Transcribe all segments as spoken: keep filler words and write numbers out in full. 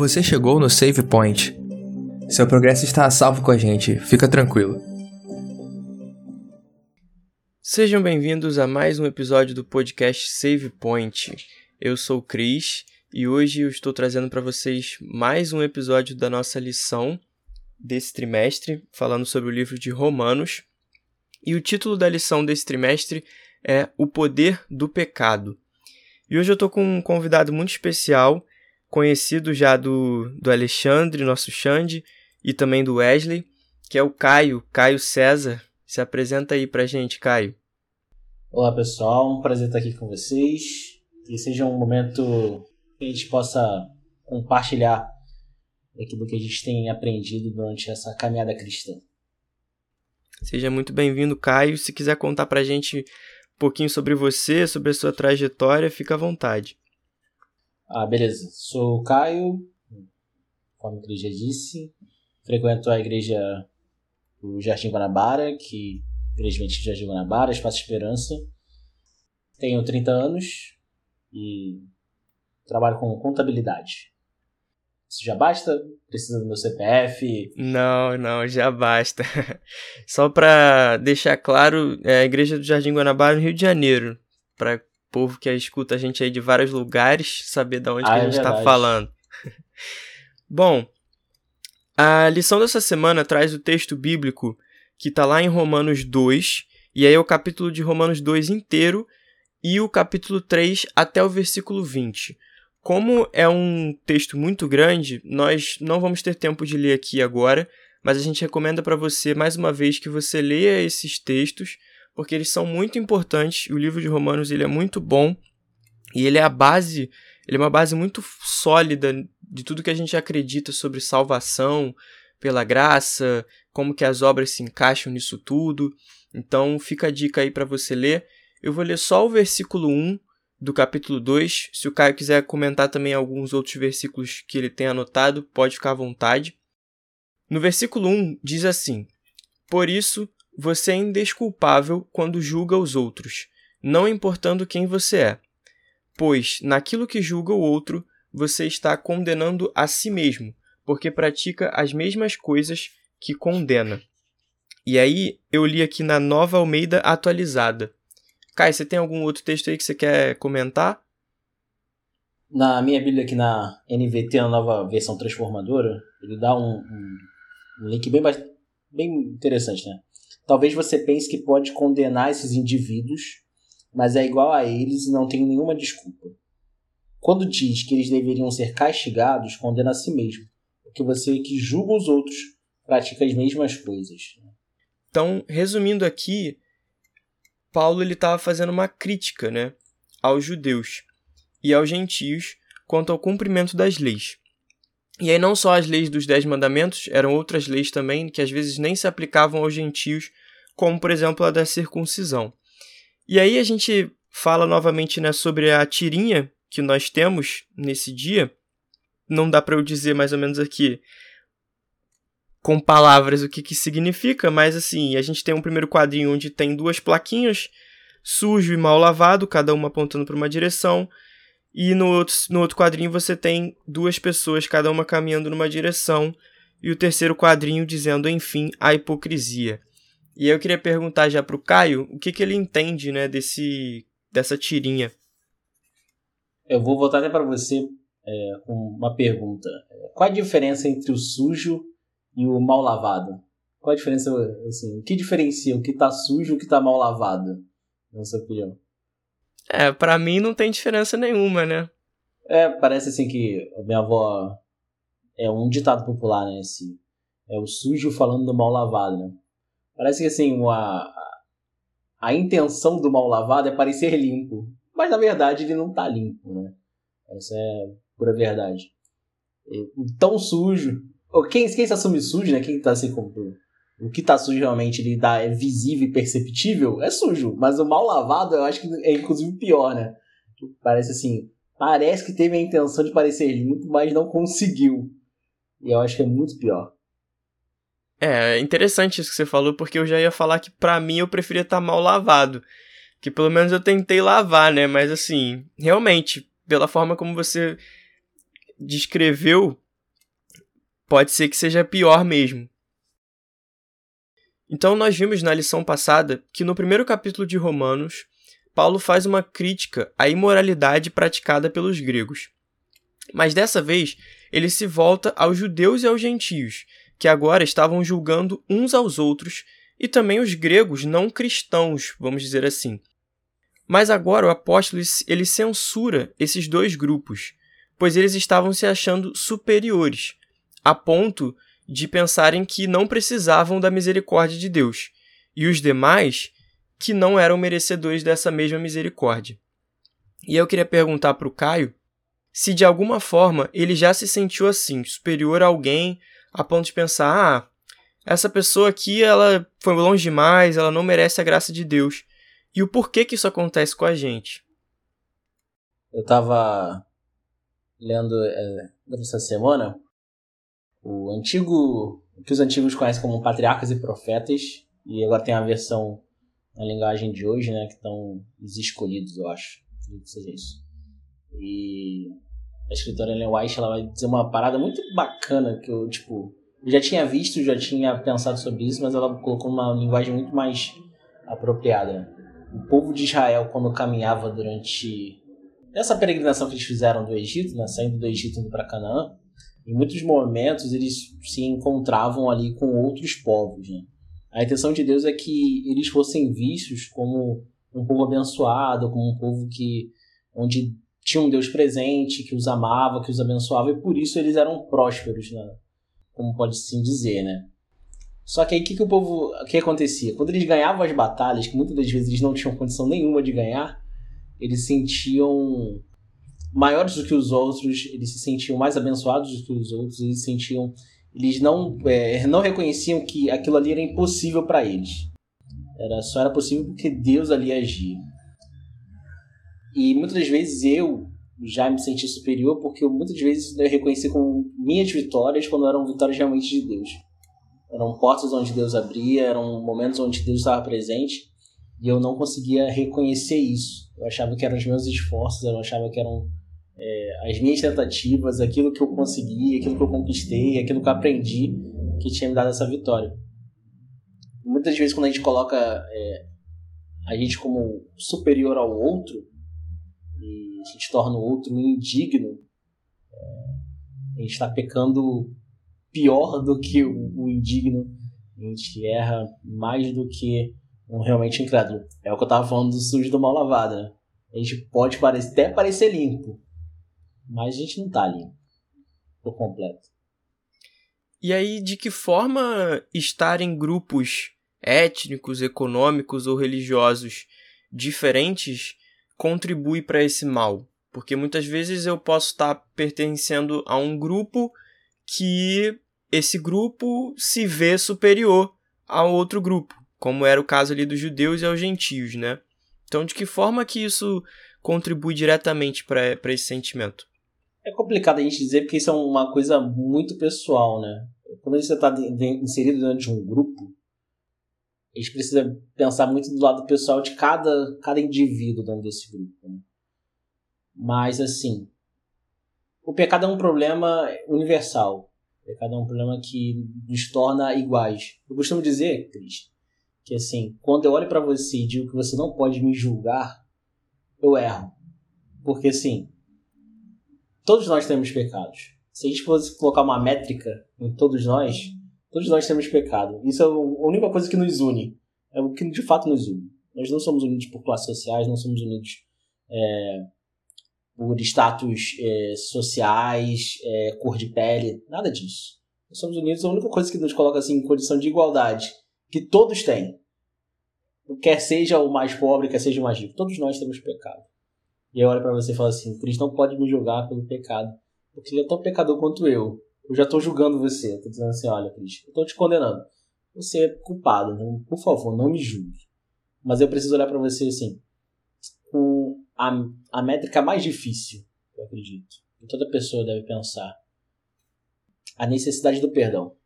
Você chegou no Save Point. Seu progresso está a salvo com a gente, fica tranquilo. Sejam bem-vindos a mais um episódio do podcast Save Point. Eu sou o Cris e hoje eu estou trazendo para vocês mais um episódio da nossa lição desse trimestre, falando sobre o livro de Romanos. E o título da lição desse trimestre é O Poder do Pecado. E hoje eu estou com um convidado muito especial, conhecido já do, do Alexandre, nosso Xande, e também do Wesley, que é o Caio, Caio César. Se apresenta aí pra gente, Caio. Olá, pessoal. Um prazer estar aqui com vocês. Que seja um momento que a gente possa compartilhar aquilo que a gente tem aprendido durante essa caminhada cristã. Seja muito bem-vindo, Caio. Se quiser contar pra gente um pouquinho sobre você, sobre a sua trajetória, fica à vontade. Ah, beleza. Sou o Caio, como a igreja disse, frequento a igreja do Jardim Guanabara, que infelizmente Jardim Guanabara, Espaço de Esperança. Tenho trinta anos e trabalho com contabilidade. Isso já basta? Precisa do meu C P F? Não, não, já basta. Só para deixar claro, é a igreja do Jardim Guanabara no Rio de Janeiro, para povo que escuta a gente aí de vários lugares, saber de onde ah, que a gente está é falando. Bom, a lição dessa semana traz o texto bíblico que está lá em Romanos dois, e aí é o capítulo de Romanos dois inteiro, e o capítulo três até o versículo vinte. Como é um texto muito grande, nós não vamos ter tempo de ler aqui agora, mas a gente recomenda para você, mais uma vez, que você leia esses textos, porque eles são muito importantes. O livro de Romanos ele é muito bom e ele é a base, ele é uma base muito sólida de tudo que a gente acredita sobre salvação pela graça, como que as obras se encaixam nisso tudo. Então fica a dica aí para você ler. Eu vou ler só o versículo um do capítulo dois. Se o Caio quiser comentar também alguns outros versículos que ele tem anotado, pode ficar à vontade. No versículo um diz assim: Por isso, você é indesculpável quando julga os outros, não importando quem você é. Pois, naquilo que julga o outro, você está condenando a si mesmo, porque pratica as mesmas coisas que condena. E aí, eu li aqui na Nova Almeida atualizada. Caio, você tem algum outro texto aí que você quer comentar? Na minha Bíblia aqui na N V T, a nova versão transformadora, ele dá um, um link bem, bem interessante, né? Talvez você pense que pode condenar esses indivíduos, mas é igual a eles e não tem nenhuma desculpa. Quando diz que eles deveriam ser castigados, condena a si mesmo, porque você que julga os outros pratica as mesmas coisas. Então, resumindo aqui, Paulo estava fazendo uma crítica, né, aos judeus e aos gentios quanto ao cumprimento das leis. E aí não só as leis dos Dez Mandamentos, eram outras leis também que às vezes nem se aplicavam aos gentios, como por exemplo a da circuncisão. E aí a gente fala novamente, né, sobre a tirinha que nós temos nesse dia. Não dá para eu dizer mais ou menos aqui com palavras o que, que significa, mas assim, a gente tem um primeiro quadrinho onde tem duas plaquinhas, sujo e mal lavado, cada uma apontando para uma direção. E no outro, no outro quadrinho você tem duas pessoas, cada uma caminhando numa direção. E o terceiro quadrinho dizendo, enfim, a hipocrisia. E eu queria perguntar já para o Caio, o que, que ele entende, né, desse, dessa tirinha? Eu vou voltar até para você é, com uma pergunta. Qual a diferença entre o sujo e o mal lavado? Qual a diferença, assim, o que diferencia o que está sujo e o que está mal lavado, na sua opinião? É, pra mim não tem diferença nenhuma, né? É, parece assim que a minha avó... É um ditado popular, né? Esse, é o sujo falando do mal lavado, né? Parece que, assim, uma, a intenção do mal lavado é parecer limpo. Mas, na verdade, ele não tá limpo, né? Essa é pura verdade. O tão sujo... Ou quem, quem se assume sujo, né? Quem tá se comprando... O que tá sujo realmente, ele dá, é visível e perceptível, é sujo. Mas o mal lavado, eu acho que é inclusive pior, né? Parece assim, parece que teve a intenção de parecer limpo, mas não conseguiu. E eu acho que é muito pior. É, é interessante isso que você falou, porque eu já ia falar que pra mim eu preferia estar tá mal lavado. Que pelo menos eu tentei lavar, né? Mas assim, realmente, pela forma como você descreveu, pode ser que seja pior mesmo. Então, nós vimos na lição passada que no primeiro capítulo de Romanos, Paulo faz uma crítica à imoralidade praticada pelos gregos. Mas dessa vez, ele se volta aos judeus e aos gentios, que agora estavam julgando uns aos outros, e também os gregos não cristãos, vamos dizer assim. Mas agora o apóstolo ele censura esses dois grupos, pois eles estavam se achando superiores, a ponto de pensarem que não precisavam da misericórdia de Deus, e os demais que não eram merecedores dessa mesma misericórdia. E eu queria perguntar para o Caio se de alguma forma ele já se sentiu assim, superior a alguém, a ponto de pensar, ah, essa pessoa aqui ela foi longe demais, ela não merece a graça de Deus. E o porquê que isso acontece com a gente? Eu estava lendo é, essa semana o antigo, o que os antigos conhecem como Patriarcas e Profetas, e agora tem a versão na linguagem de hoje, né, que estão os escolhidos, eu acho, que seja isso. E a escritora Ellen White ela vai dizer uma parada muito bacana que eu tipo eu já tinha visto, já tinha pensado sobre isso, mas ela colocou uma linguagem muito mais apropriada. O povo de Israel, quando caminhava durante essa peregrinação que eles fizeram do Egito, né, saindo do Egito indo para Canaã, em muitos momentos eles se encontravam ali com outros povos. Né? A intenção de Deus é que eles fossem vistos como um povo abençoado, como um povo que, onde tinha um Deus presente, que os amava, que os abençoava, e por isso eles eram prósperos, né? Como pode assim dizer, né? Só que aí o que, que o povo, o que acontecia? Quando eles ganhavam as batalhas, que muitas das vezes eles não tinham condição nenhuma de ganhar, eles se sentiam maiores do que os outros, eles se sentiam mais abençoados do que os outros, eles sentiam, eles não, é, não reconheciam que aquilo ali era impossível para eles. Era, só era possível porque Deus ali agia. E muitas das vezes eu já me senti superior porque eu, muitas vezes eu reconheci como minhas vitórias quando eram vitórias realmente de Deus. Eram portas onde Deus abria, eram momentos onde Deus estava presente e eu não conseguia reconhecer isso. Eu achava que eram os meus esforços, eu achava que eram é, as minhas tentativas, aquilo que eu consegui, aquilo que eu conquistei, aquilo que eu aprendi que tinha me dado essa vitória. Muitas vezes quando a gente coloca é, a gente como superior ao outro e a gente torna o outro indigno, a gente está pecando pior do que o indigno, a gente erra mais do que um realmente incrédulo. É o que eu tava falando do sujo do mal lavado, né? A gente pode parecer, até parecer limpo, mas a gente não tá limpo por completo. E aí, de que forma estar em grupos étnicos, econômicos ou religiosos diferentes contribui para esse mal? Porque muitas vezes eu posso estar pertencendo a um grupo que esse grupo se vê superior a outro grupo, como era o caso ali dos judeus e aos gentios, né? Então, de que forma que isso contribui diretamente para esse sentimento? É complicado a gente dizer, porque isso é uma coisa muito pessoal, né? Quando você está de, de, inserido dentro de um grupo, a gente precisa pensar muito do lado pessoal de cada, cada indivíduo dentro desse grupo, né? Mas, assim, o pecado é um problema universal. O pecado é um problema que nos torna iguais. Eu costumo dizer, Cris, que assim, quando eu olho para você e digo que você não pode me julgar, eu erro. Porque assim, todos nós temos pecados. Se a gente fosse colocar uma métrica em todos nós, todos nós temos pecado. Isso é a única coisa que nos une. É o que de fato nos une. Nós não somos unidos por classes sociais, não somos unidos... É... por status é, sociais, é, cor de pele, nada disso. Nós somos unidos, a única coisa que nos coloca assim, em condição de igualdade, que todos têm. Quer seja o mais pobre, quer seja o mais rico, todos nós temos pecado. E eu olho para você e falo assim, Cris não pode me julgar pelo pecado, porque ele é tão pecador quanto eu. Eu já estou julgando você, estou dizendo assim, olha Cris, eu estou te condenando. Você é culpado, não, por favor, não me julgue. Mas eu preciso olhar para você assim, com... A, a métrica mais difícil, eu acredito, que toda pessoa deve pensar, a necessidade do perdão.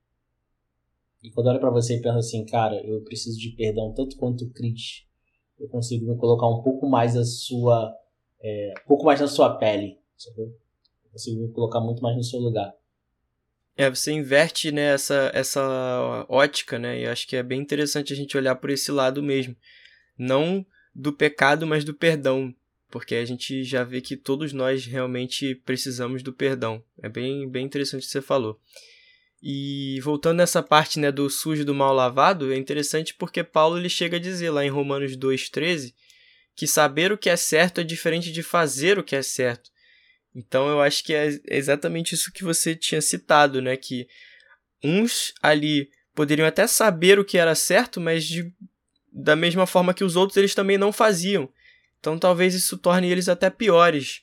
E quando olha pra você e pensa assim, cara, eu preciso de perdão tanto quanto o Cris, eu consigo me colocar um pouco mais a sua, é, um pouco mais na sua pele, sabe? Eu consigo me colocar muito mais no seu lugar. É, você inverte, né, essa, essa ótica, né? E acho que é bem interessante a gente olhar por esse lado mesmo. Não do pecado, mas do perdão. Porque a gente já vê que todos nós realmente precisamos do perdão. É bem, bem interessante o que você falou. E voltando nessa parte, né, do sujo do mal lavado, é interessante porque Paulo ele chega a dizer lá em Romanos dois, treze, que saber o que é certo é diferente de fazer o que é certo. Então, eu acho que é exatamente isso que você tinha citado, né? Que uns ali poderiam até saber o que era certo, mas de, da mesma forma que os outros, eles também não faziam. Então, talvez isso torne eles até piores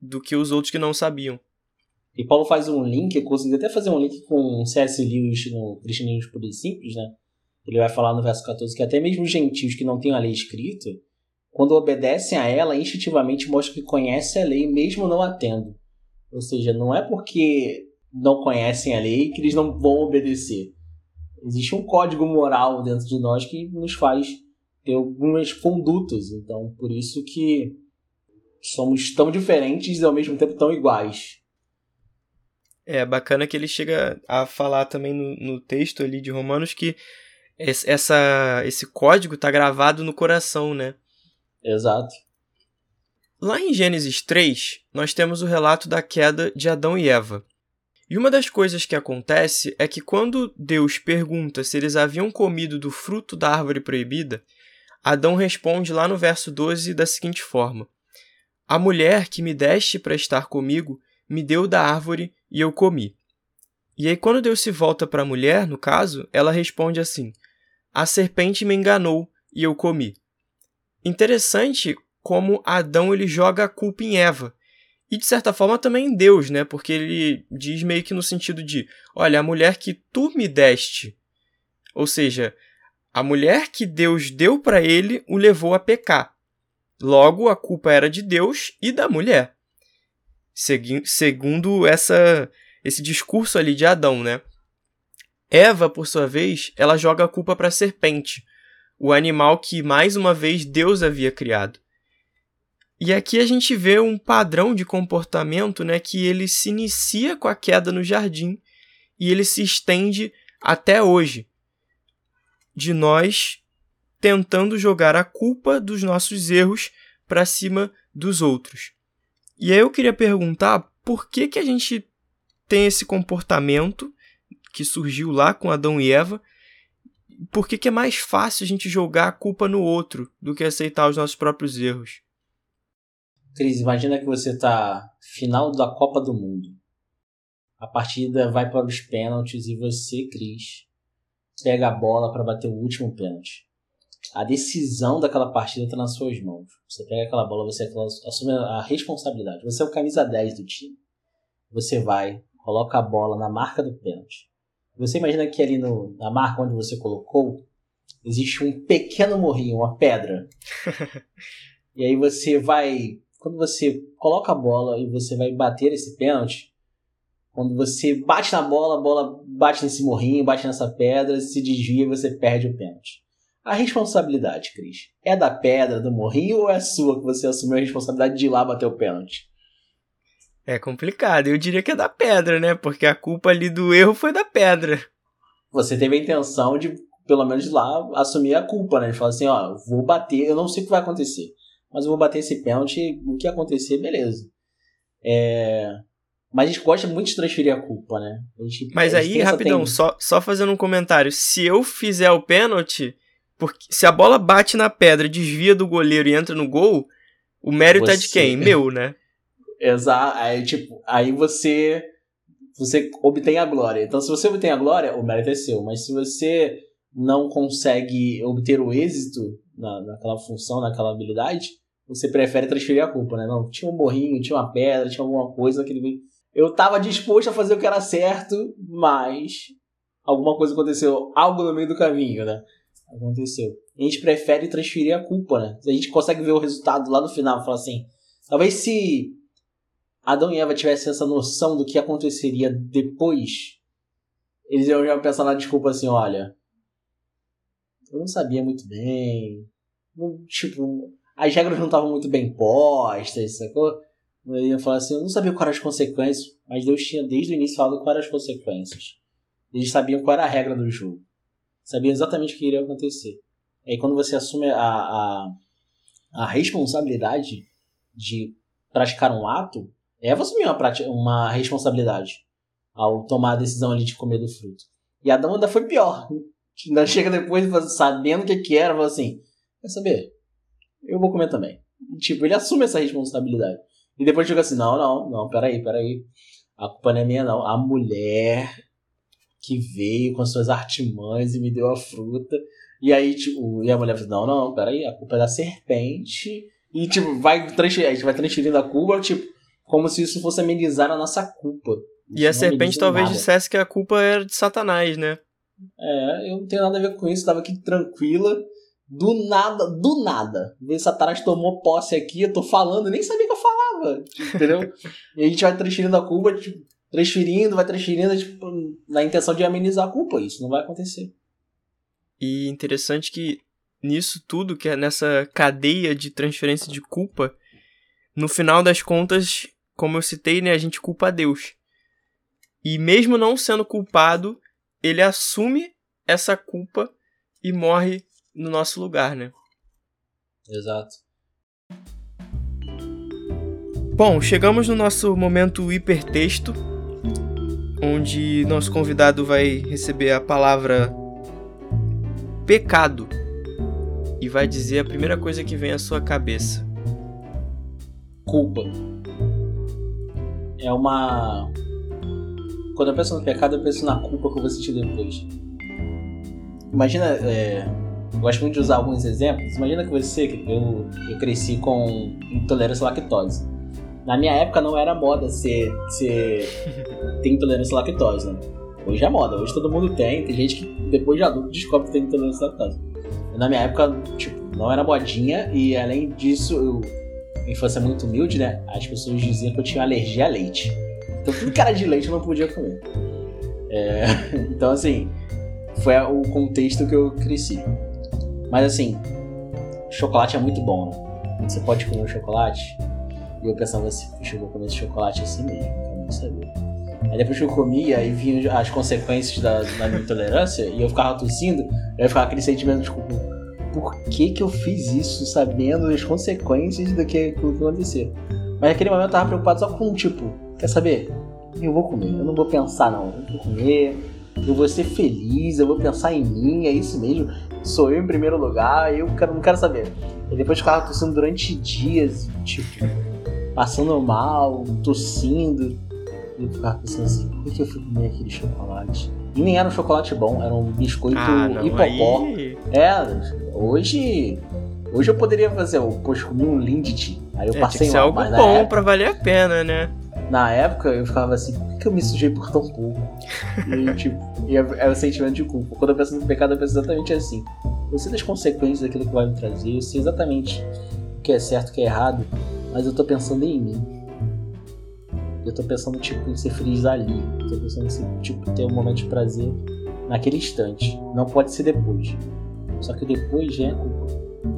do que os outros que não sabiam. E Paulo faz um link, eu consegui até fazer um link com o C S. Lewis no Cristianismo Puro e Simples, né? Ele vai falar no verso catorze que até mesmo os gentios que não têm a lei escrita, quando obedecem a ela, instintivamente mostram que conhecem a lei, mesmo não a tendo. Ou seja, não é porque não conhecem a lei que eles não vão obedecer. Existe um código moral dentro de nós que nos faz ter algumas condutas. Então, por isso que somos tão diferentes e, ao mesmo tempo, tão iguais. É bacana que ele chega a falar também no, no texto ali de Romanos que essa, esse código está gravado no coração, né? Exato. Lá em Gênesis três, nós temos o relato da queda de Adão e Eva. E uma das coisas que acontece é que quando Deus pergunta se eles haviam comido do fruto da árvore proibida, Adão responde lá no verso doze da seguinte forma: "A mulher que me deste para estar comigo me deu da árvore e eu comi." E aí quando Deus se volta para a mulher, no caso, ela responde assim: "A serpente me enganou e eu comi." Interessante como Adão ele joga a culpa em Eva. E, de certa forma, também em Deus, né? Porque ele diz meio que no sentido de: olha, a mulher que tu me deste. Ou seja, a mulher que Deus deu para ele o levou a pecar. Logo, a culpa era de Deus e da mulher. Segui- segundo essa, esse discurso ali de Adão, né? Eva, por sua vez, ela joga a culpa para a serpente, o animal que, mais uma vez, Deus havia criado. E aqui a gente vê um padrão de comportamento, né, que ele se inicia com a queda no jardim e ele se estende até hoje, de nós tentando jogar a culpa dos nossos erros para cima dos outros. E aí eu queria perguntar por que que a gente tem esse comportamento que surgiu lá com Adão e Eva. Por que que é mais fácil a gente jogar a culpa no outro do que aceitar os nossos próprios erros? Cris, imagina que você está final da Copa do Mundo. A partida vai para os pênaltis e você, Cris, pega a bola para bater o último pênalti. A decisão daquela partida está nas suas mãos. Você pega aquela bola, você assume a responsabilidade. Você é o camisa dez do time. Você vai, coloca a bola na marca do pênalti. Você imagina que ali no, na marca onde você colocou, existe um pequeno morrinho, uma pedra. E aí você vai, quando você coloca a bola e você vai bater esse pênalti, quando você bate na bola, a bola bate nesse morrinho, bate nessa pedra, se desvia e você perde o pênalti. A responsabilidade, Cris, é da pedra, do morrinho, ou é sua que você assumiu a responsabilidade de ir lá bater o pênalti? É complicado, eu diria que é da pedra, né? Porque a culpa ali do erro foi da pedra. Você teve a intenção de, pelo menos lá, assumir a culpa, né? De falar assim, ó, vou bater, eu não sei o que vai acontecer, mas eu vou bater esse pênalti, o que acontecer, beleza. É... Mas a gente gosta muito de transferir a culpa, né? A gente, mas a aí, rapidão, tem... só, só fazendo um comentário, se eu fizer o pênalti, porque se a bola bate na pedra, desvia do goleiro e entra no gol, o mérito você... é de quem? Meu, né? Exato, aí, tipo, aí você, você obtém a glória. Então, se você obtém a glória, o mérito é seu. Mas se você não consegue obter o êxito na, naquela função, naquela habilidade, você prefere transferir a culpa, né? Não, tinha um morrinho, tinha uma pedra, tinha alguma coisa que... Eu estava disposto a fazer o que era certo, mas alguma coisa aconteceu, algo no meio do caminho, né? Aconteceu. A gente prefere transferir a culpa, né? A gente consegue ver o resultado lá no final, falar assim, talvez se Adão e Eva tivessem essa noção do que aconteceria depois, eles iam já pensar na desculpa assim, olha, eu não sabia muito bem, não, tipo, as regras não estavam muito bem postas, sacou? Eu ia falar assim, eu não sabia qual era as consequências, mas Deus tinha desde o início falado qual eram as consequências. Eles sabiam qual era a regra do jogo. Sabiam exatamente o que iria acontecer. E aí quando você assume a, a, a responsabilidade de praticar um ato, é você mesmo uma, uma responsabilidade ao tomar a decisão ali de comer do fruto. E Adão ainda foi pior. Ainda chega depois, sabendo o que, que era, fala assim, quer saber? Eu vou comer também. Tipo, ele assume essa responsabilidade. E depois chega assim, não, não, não, peraí, peraí. A culpa não é minha, não. A mulher que veio com suas artimanhas e me deu a fruta. E aí, tipo, e a mulher fala, não, não, peraí, a culpa é da serpente. E, tipo, vai transferindo, a gente vai transferindo a culpa, tipo, como se isso fosse amenizar a nossa culpa. Isso e a serpente talvez nada. Dissesse que a culpa era de Satanás, né? É, eu não tenho nada a ver com isso, tava aqui tranquila. Do nada, do nada. Vê, Satanás tomou posse aqui, eu tô falando, nem sabia que eu falava. Entendeu? E a gente vai transferindo a culpa, tipo, transferindo, vai transferindo, tipo, na intenção de amenizar a culpa. Isso não vai acontecer. E interessante que nisso tudo, que é nessa cadeia de transferência de culpa, no final das contas, como eu citei, né, a gente culpa a Deus. E mesmo não sendo culpado, ele assume essa culpa e morre no nosso lugar, né? Exato. Bom, chegamos no nosso momento hipertexto, onde nosso convidado vai receber a palavra pecado e vai dizer a primeira coisa que vem à sua cabeça. Culpa. É uma... Quando eu penso no pecado, eu penso na culpa que eu vou sentir depois. Imagina... É... Eu gosto muito de usar alguns exemplos. Imagina que você, eu, eu cresci com intolerância à lactose. Na minha época não era moda ser, ser ter intolerância à lactose, né? Hoje é moda, hoje todo mundo tem. Tem gente que depois de adulto descobre que tem intolerância à lactose. Na minha época, tipo, não era modinha. E além disso, eu, minha infância é muito humilde, né? As pessoas diziam que eu tinha alergia a leite. Então tudo que era de leite eu não podia comer. É, então assim, foi o contexto que eu cresci. Mas assim, chocolate é muito bom, né? Você pode comer um chocolate. E eu pensava assim, puxa, eu vou comer esse chocolate assim mesmo, eu não sabia. Aí depois que eu comia e vinham as consequências da, da minha intolerância, e eu ficava tossindo, eu ficava aquele sentimento de culpa. Por que que eu fiz isso, sabendo as consequências do que, do que aconteceu? Mas naquele momento eu tava preocupado só com, tipo, quer saber? Eu vou comer, eu não vou pensar não, eu vou comer, eu vou ser feliz, eu vou pensar em mim, é isso mesmo. Sou eu em primeiro lugar, eu quero, não quero saber. E depois ficava tossindo durante dias, tipo, passando mal, tossindo. E eu ficava pensando assim, por que eu fui comer aquele chocolate? E nem era um chocolate bom, era um biscoito ah, não, hipopó. Aí... É, hoje... Hoje eu poderia fazer, eu poxa, comi um Lindt. Aí eu é, passei mal, mas algo bom época, pra valer a pena, né? Na época eu ficava assim, por que eu me sujei por tão pouco? E tipo, e é, é o sentimento de culpa. Quando eu penso no pecado, eu penso exatamente assim. Eu sei das consequências daquilo que vai me trazer, eu sei exatamente o que é certo, o que é errado, mas eu tô pensando em mim. Eu tô pensando, tipo, em ser feliz ali. Eu tô pensando em ser, tipo, ter um momento de prazer naquele instante. Não pode ser depois. Só que depois já é culpa.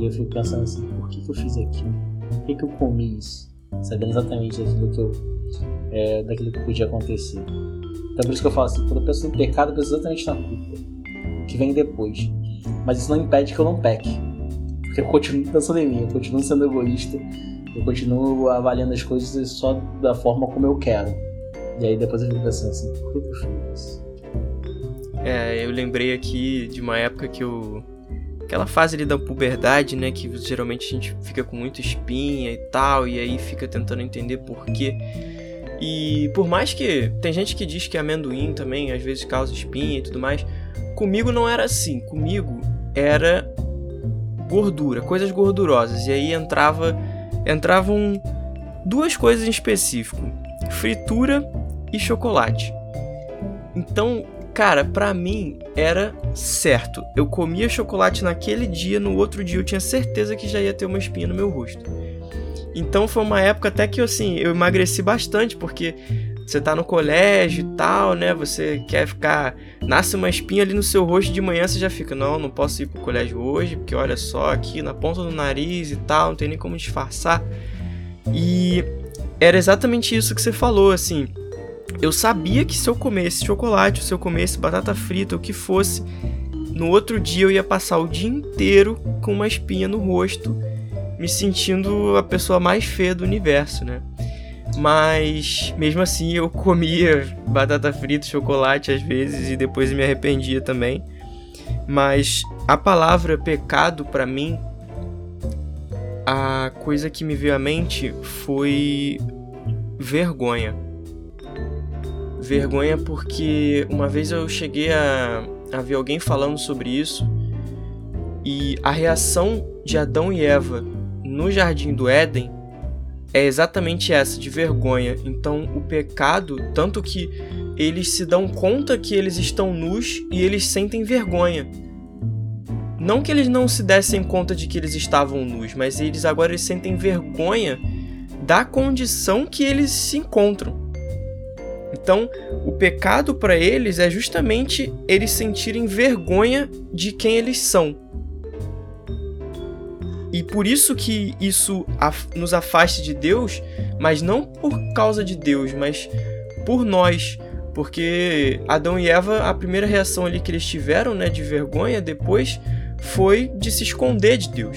E eu fico pensando assim, por que que eu fiz aquilo? Por que que eu comi isso? Sabendo exatamente daquilo que eu é, daquilo que podia acontecer. Então por isso que eu falo assim, quando eu penso no pecado, eu penso exatamente na culpa, o que vem depois. Mas isso não impede que eu não peque, porque eu continuo pensando em mim, eu continuo sendo egoísta, eu continuo avaliando as coisas só da forma como eu quero. E aí depois eu fico pensando assim, por que eu fiz isso? É, eu lembrei aqui de uma época que eu... Aquela fase ali da puberdade, né, que geralmente a gente fica com muita espinha e tal, e aí fica tentando entender por quê. E por mais que... Tem gente que diz que amendoim também às vezes causa espinha e tudo mais. Comigo não era assim. Comigo era gordura, coisas gordurosas. E aí entrava, entravam duas coisas em específico. Fritura e chocolate. Então... Cara, pra mim era certo. Eu comia chocolate naquele dia, no outro dia eu tinha certeza que já ia ter uma espinha no meu rosto. Então foi uma época até que assim, eu emagreci bastante, porque você tá no colégio e tal, né? Você quer ficar... Nasce uma espinha ali no seu rosto, de manhã você já fica, não, não posso ir pro colégio hoje, porque olha só, aqui na ponta do nariz e tal, não tem nem como disfarçar. E era exatamente isso que você falou, assim. Eu sabia que se eu comesse chocolate, se eu comesse batata frita, o que fosse, no outro dia eu ia passar o dia inteiro com uma espinha no rosto, me sentindo a pessoa mais feia do universo, né? Mas, mesmo assim, eu comia batata frita, chocolate às vezes, e depois me arrependia também. Mas a palavra pecado, pra mim, a coisa que me veio à mente foi vergonha. Vergonha porque uma vez eu cheguei a, a ver alguém falando sobre isso, e a reação de Adão e Eva no Jardim do Éden é exatamente essa, de vergonha. Então o pecado, tanto que eles se dão conta que eles estão nus e eles sentem vergonha. Não que eles não se dessem conta de que eles estavam nus, mas eles agora eles sentem vergonha da condição que eles se encontram. Então o pecado para eles é justamente eles sentirem vergonha de quem eles são. E por isso que isso nos afasta de Deus, mas não por causa de Deus, mas por nós. Porque Adão e Eva, a primeira reação ali que eles tiveram, né, de vergonha depois, foi de se esconder de Deus.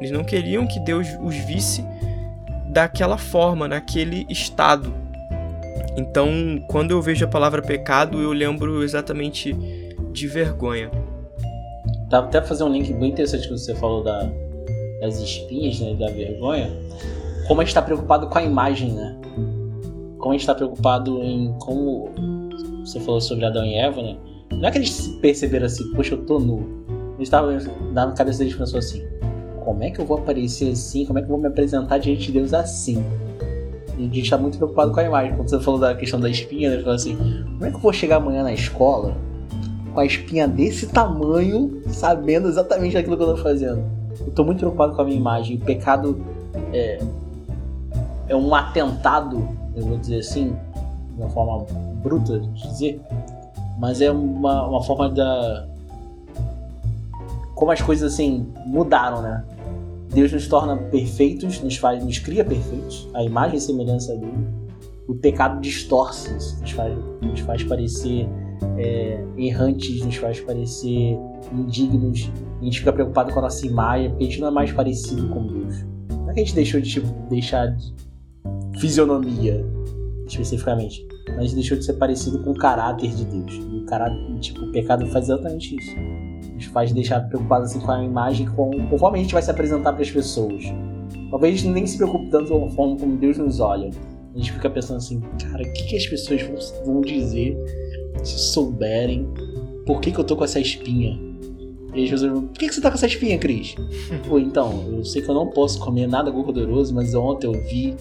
Eles não queriam que Deus os visse daquela forma, naquele estado. Então, quando eu vejo a palavra pecado, eu lembro exatamente de vergonha. Dá até pra fazer um link bem interessante que você falou da... das espinhas, né, da vergonha, como a gente está preocupado com a imagem, né? Como a gente está preocupado em como você falou sobre Adão e Eva, né? Não é que eles perceberam assim, poxa, eu tô nu. Eles estavam na cabeça deles pensando assim, como é que eu vou aparecer assim? Como é que eu vou me apresentar diante de Deus assim? E a gente está muito preocupado com a imagem. Quando você falou da questão da espinha, né? Ele falou assim, como é que eu vou chegar amanhã na escola com a espinha desse tamanho, sabendo exatamente aquilo que eu tô fazendo? Eu tô muito preocupado com a minha imagem. O pecado é, é um atentado, eu vou dizer assim, de uma forma bruta de dizer, mas é uma, uma forma da... como as coisas assim mudaram, né? Deus nos torna perfeitos, nos, faz, nos cria perfeitos, a imagem e semelhança dele. O pecado distorce isso, nos faz, nos faz parecer é, errantes, nos faz parecer indignos. A gente fica preocupado com a nossa imagem, porque a gente não é mais parecido com Deus. Não é que a gente deixou de tipo, deixar de fisionomia, especificamente, mas a gente deixou de ser parecido com o caráter de Deus. E o, caráter, tipo, o pecado faz exatamente isso. Nos faz deixar preocupado assim, com a imagem, com conforme a gente vai se apresentar para as pessoas. Talvez a gente nem se preocupe tanto com a forma como Deus nos olha. A gente fica pensando assim, cara, o que, que as pessoas vão dizer se souberem por que, que eu tô com essa espinha? E as pessoas falam, por que você tá com essa espinha, Cris? Pô, então, eu sei que eu não posso comer nada gorduroso, mas ontem eu vi,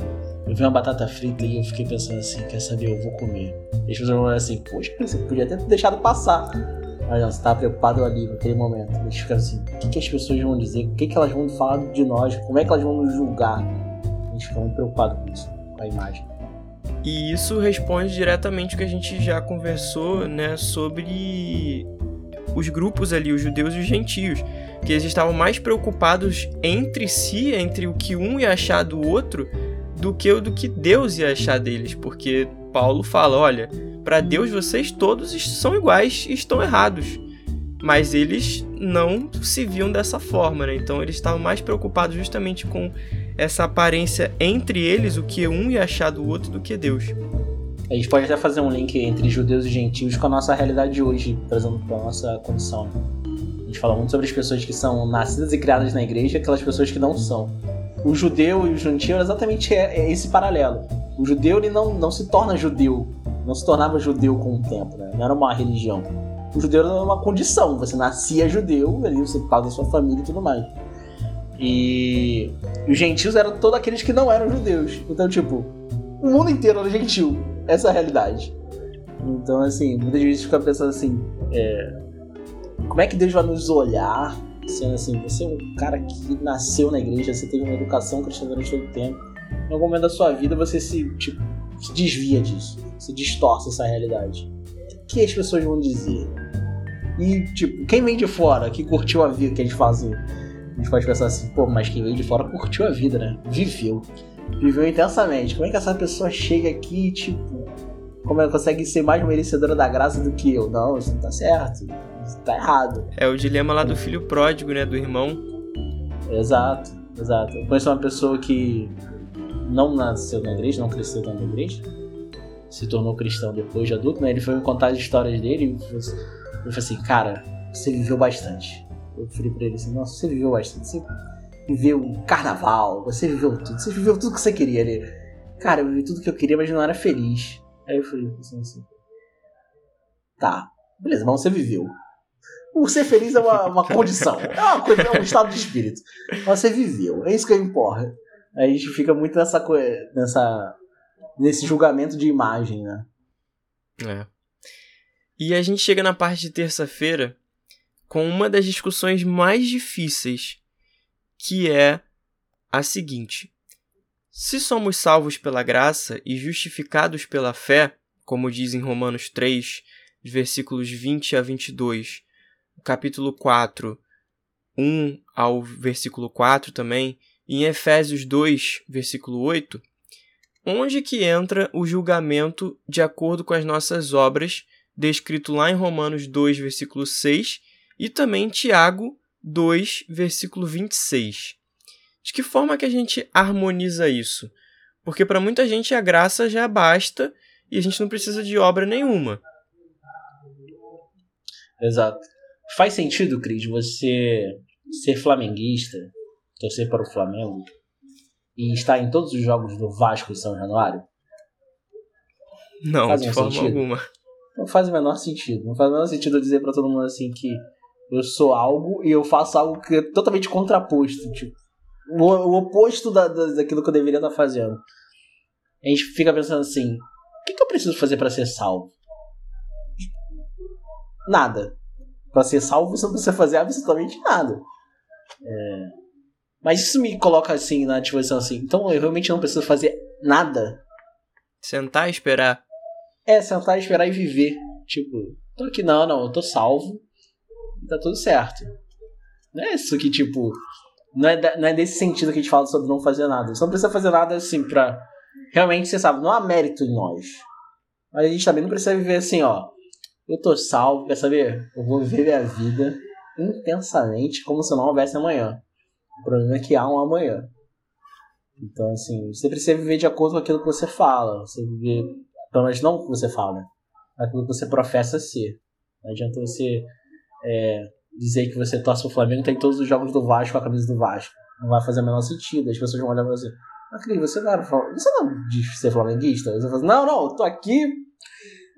eu vi uma batata frita e eu fiquei pensando assim, quer saber, eu vou comer. E as pessoas vão falar assim, poxa, você podia ter deixado passar. Mas não, você tá preocupado ali naquele momento. E eles ficam assim, o que, que as pessoas vão dizer? O que, que elas vão falar de nós? Como é que elas vão nos julgar? Eles ficam muito preocupados com isso, com a imagem. E isso responde diretamente o que a gente já conversou, né, sobre... os grupos ali, os judeus e os gentios, que eles estavam mais preocupados entre si, entre o que um ia achar do outro, do que o do que Deus ia achar deles, porque Paulo fala, olha, para Deus vocês todos são iguais e estão errados, mas eles não se viam dessa forma, né? Então eles estavam mais preocupados justamente com essa aparência entre eles, o que um ia achar do outro, do que Deus. A gente pode até fazer um link entre judeus e gentios com a nossa realidade de hoje, trazendo para a nossa condição. A gente fala muito sobre as pessoas que são nascidas e criadas na igreja e aquelas pessoas que não são. O judeu e o gentio exatamente é, é esse paralelo. O judeu ele não, não se torna judeu, não se tornava judeu com o tempo, né? Não era uma religião. O judeu era uma condição, você nascia judeu, ali você fala da sua família e tudo mais. E os gentios eram todos aqueles que não eram judeus. Então, tipo, o mundo inteiro era gentil. Essa é a realidade. Então, assim, muitas vezes fica pensando assim, é... como é que Deus vai nos olhar? Sendo assim, você é um cara que nasceu na igreja, você teve uma educação cristã durante todo o tempo. Em algum momento da sua vida, você se, tipo, se desvia disso. Se distorce essa realidade. O que as pessoas vão dizer? E, tipo, quem vem de fora, que curtiu a vida que a gente faz, a gente pode pensar assim, pô, mas quem vem de fora curtiu a vida, né? Viveu. viveu intensamente. Como é que essa pessoa chega aqui e, tipo, como ela consegue ser mais merecedora da graça do que eu? Não, isso não tá certo, isso tá errado. É o dilema lá do filho pródigo, né, do irmão. Exato, exato. Eu conheço uma pessoa que não nasceu na igreja, não cresceu na igreja, se tornou cristão depois de adulto, né? Ele foi me contar as histórias dele e eu falei assim, cara, você viveu bastante. Eu falei pra ele assim, nossa, você viveu bastante, você viveu o carnaval, você viveu tudo, você viveu tudo que você queria ali. Cara, eu vivi tudo que eu queria, mas não era feliz. Aí eu falei assim, assim, tá, beleza, mas você viveu. O ser feliz é uma, uma condição, é uma coisa, é um estado de espírito. Mas você viveu, é isso que importa. Aí a gente fica muito nessa coisa, nessa... nesse julgamento de imagem, né? É. E a gente chega na parte de terça-feira com uma das discussões mais difíceis, que é a seguinte. Se somos salvos pela graça e justificados pela fé, como diz em Romanos três, versículos vinte a vinte e dois, capítulo quatro, um ao versículo quatro também, e em Efésios dois, versículo oito, onde que entra o julgamento de acordo com as nossas obras, descrito lá em Romanos dois, versículo seis, e também em Tiago dois, versículo vinte e seis. De que forma que a gente harmoniza isso? Porque para muita gente a graça já basta e a gente não precisa de obra nenhuma. Exato. Faz sentido, Cris, você ser flamenguista, torcer para o Flamengo, e estar em todos os jogos do Vasco e São Januário? Não, de forma alguma. Não faz o menor sentido. Não faz o menor sentido eu dizer pra todo mundo assim que eu sou algo e eu faço algo que é totalmente contraposto. Tipo, o, o oposto da, da, daquilo que eu deveria estar fazendo. A gente fica pensando assim, o que, que eu preciso fazer pra ser salvo? Nada. Pra ser salvo você não precisa fazer absolutamente nada. É... Mas isso me coloca assim, na ativação assim, então eu realmente não preciso fazer nada. Sentar e esperar. É, sentar e esperar e viver. Tipo, tô aqui, não, não, eu tô salvo, tá tudo certo. Não é isso que, tipo, não é, da, não é desse sentido que a gente fala sobre não fazer nada. Você não precisa fazer nada assim pra realmente, você sabe, não há mérito em nós. Mas a gente também não precisa viver assim, ó, eu tô salvo, quer saber? Eu vou viver minha vida intensamente como se não houvesse amanhã. O problema é que há um amanhã. Então, assim, você precisa viver de acordo com aquilo que você fala. Você viver, pelo menos não o que você fala, aquilo que você professa ser. Não adianta você é, dizer que você torce pro Flamengo, tem todos os jogos do Vasco, a camisa do Vasco. Não vai fazer o menor sentido. As pessoas vão olhar pra você. Ah, Cris, você não era, você não diz ser flamenguista? Você fala assim, não, não, eu tô aqui.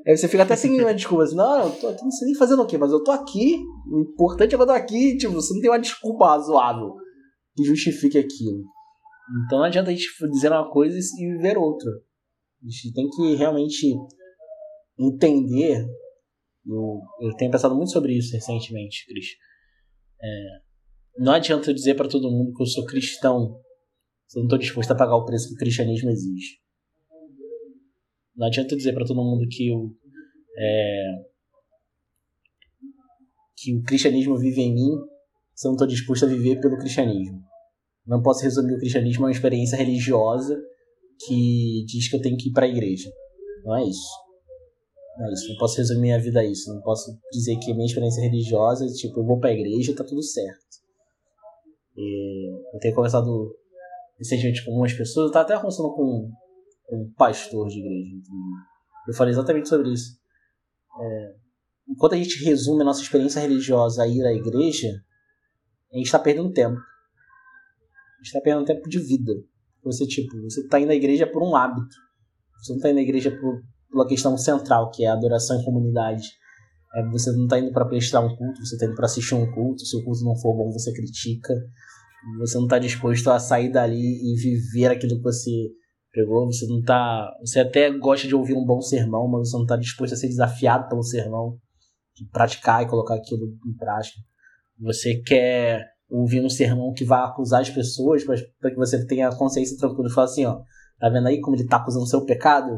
Aí você fica até sem uma desculpa, assim, não, eu tô aqui, não sei nem fazendo o quê, mas eu tô aqui. O importante é que eu tô aqui. Tipo, você não tem uma desculpa razoável que justifique aquilo. Então não adianta a gente dizer uma coisa e viver outra. A gente tem que realmente entender. Eu, eu tenho pensado muito sobre isso recentemente, Cris. É, não adianta eu dizer para todo mundo que eu sou cristão se eu não estou disposto a pagar o preço que o cristianismo exige. Não adianta eu dizer para todo mundo que eu, é, que o cristianismo vive em mim se eu não estou disposto a viver pelo cristianismo. Não posso resumir o cristianismo a uma experiência religiosa que diz que eu tenho que ir para a igreja. Não é isso. Não é isso. Não posso resumir a vida a isso. Não posso dizer que a minha experiência religiosa é tipo, eu vou para a igreja e tá tudo certo. E eu tenho conversado recentemente com algumas pessoas. Eu estava até conversando com um pastor de igreja. Eu falei exatamente sobre isso. É, enquanto a gente resume a nossa experiência religiosa a ir à igreja, a gente tá perdendo tempo. A gente tá perdendo tempo de vida. Você, tipo, você tá indo à igreja por um hábito. Você não tá indo à igreja por, pela questão central, que é a adoração em comunidade. É, você não tá indo pra prestar um culto, você tá indo pra assistir um culto. Se o culto não for bom, você critica. Você não tá disposto a sair dali e viver aquilo que você pregou. Você não tá... Você até gosta de ouvir um bom sermão, mas você não tá disposto a ser desafiado pelo sermão, de praticar e colocar aquilo em prática. Você quer ouvir um sermão que vá acusar as pessoas, mas para que você tenha a consciência tranquila e fala assim, ó, tá vendo aí como ele tá acusando o seu pecado?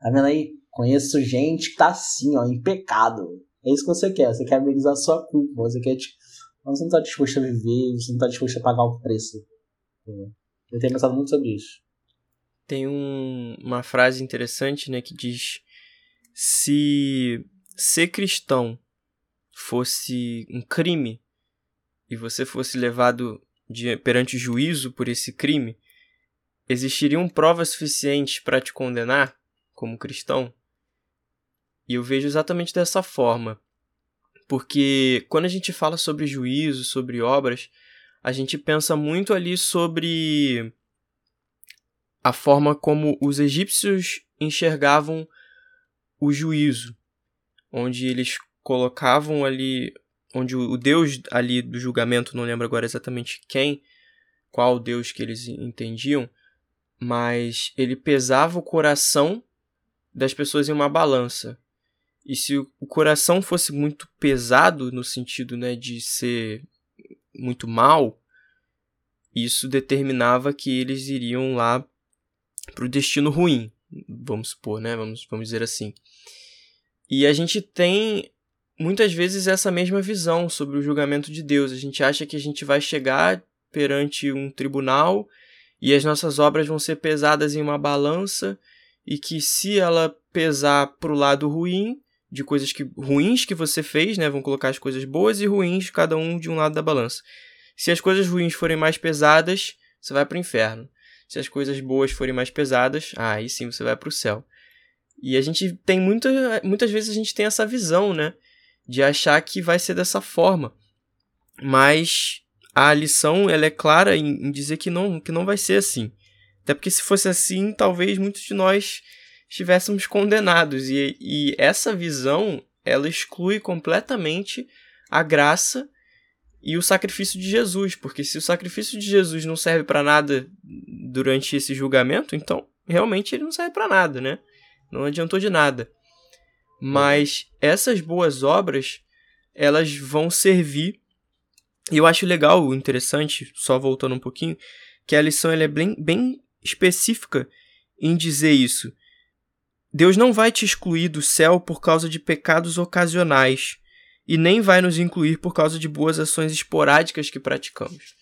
Tá vendo aí? Conheço gente que tá assim, ó, em pecado. É isso que você quer. Você quer amenizar a sua culpa. Você quer, tipo, você não tá disposto a viver, você não tá disposto a pagar o preço. Eu tenho pensado muito sobre isso. tem um, uma frase interessante, né, que diz: se ser cristão fosse um crime e você fosse levado de, perante o juízo por esse crime, existiriam provas suficientes para te condenar como cristão? E eu vejo exatamente dessa forma. Porque quando a gente fala sobre juízo, sobre obras, a gente pensa muito ali sobre a forma como os egípcios enxergavam o juízo, onde eles colocavam ali, onde o deus ali do julgamento, não lembro agora exatamente quem, qual deus que eles entendiam, mas ele pesava o coração das pessoas em uma balança. E se o coração fosse muito pesado, no sentido, né, de ser muito mal, isso determinava que eles iriam lá para o destino ruim, vamos supor, né? Vamos, vamos dizer assim. E a gente tem, muitas vezes, essa mesma visão sobre o julgamento de Deus. A gente acha que a gente vai chegar perante um tribunal e as nossas obras vão ser pesadas em uma balança, e que se ela pesar para o lado ruim, de coisas que, ruins que você fez, né? Vão colocar as coisas boas e ruins, cada um de um lado da balança. Se as coisas ruins forem mais pesadas, você vai para o inferno. Se as coisas boas forem mais pesadas, ah, aí sim você vai para o céu. E a gente tem muita, muitas vezes a gente tem essa visão, né? De achar que vai ser dessa forma. Mas a lição, ela é clara em, em dizer que não, que não vai ser assim. Até porque se fosse assim, talvez muitos de nós estivéssemos condenados. E, e essa visão, ela exclui completamente a graça e o sacrifício de Jesus. Porque se o sacrifício de Jesus não serve para nada durante esse julgamento, então realmente ele não serve para nada, né? Não adiantou de nada. Mas essas boas obras, elas vão servir. E eu acho legal, interessante, só voltando um pouquinho, que a lição ela é bem, bem específica em dizer isso. Deus não vai te excluir do céu por causa de pecados ocasionais e nem vai nos incluir por causa de boas ações esporádicas que praticamos.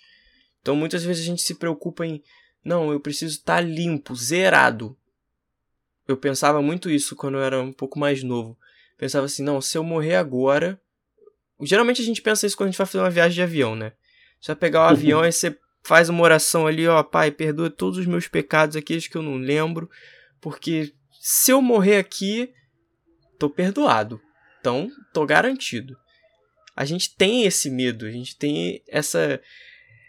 Então, muitas vezes a gente se preocupa em, não, eu preciso estar limpo, zerado. Eu pensava muito isso quando eu era um pouco mais novo. Pensava assim, não, se eu morrer agora... Geralmente a gente pensa isso quando a gente vai fazer uma viagem de avião, né? Você vai pegar o avião uhum. e você faz uma oração ali, ó, Pai, perdoa todos os meus pecados, aqueles que eu não lembro, porque se eu morrer aqui, tô perdoado. Então, tô garantido. A gente tem esse medo, a gente tem essa,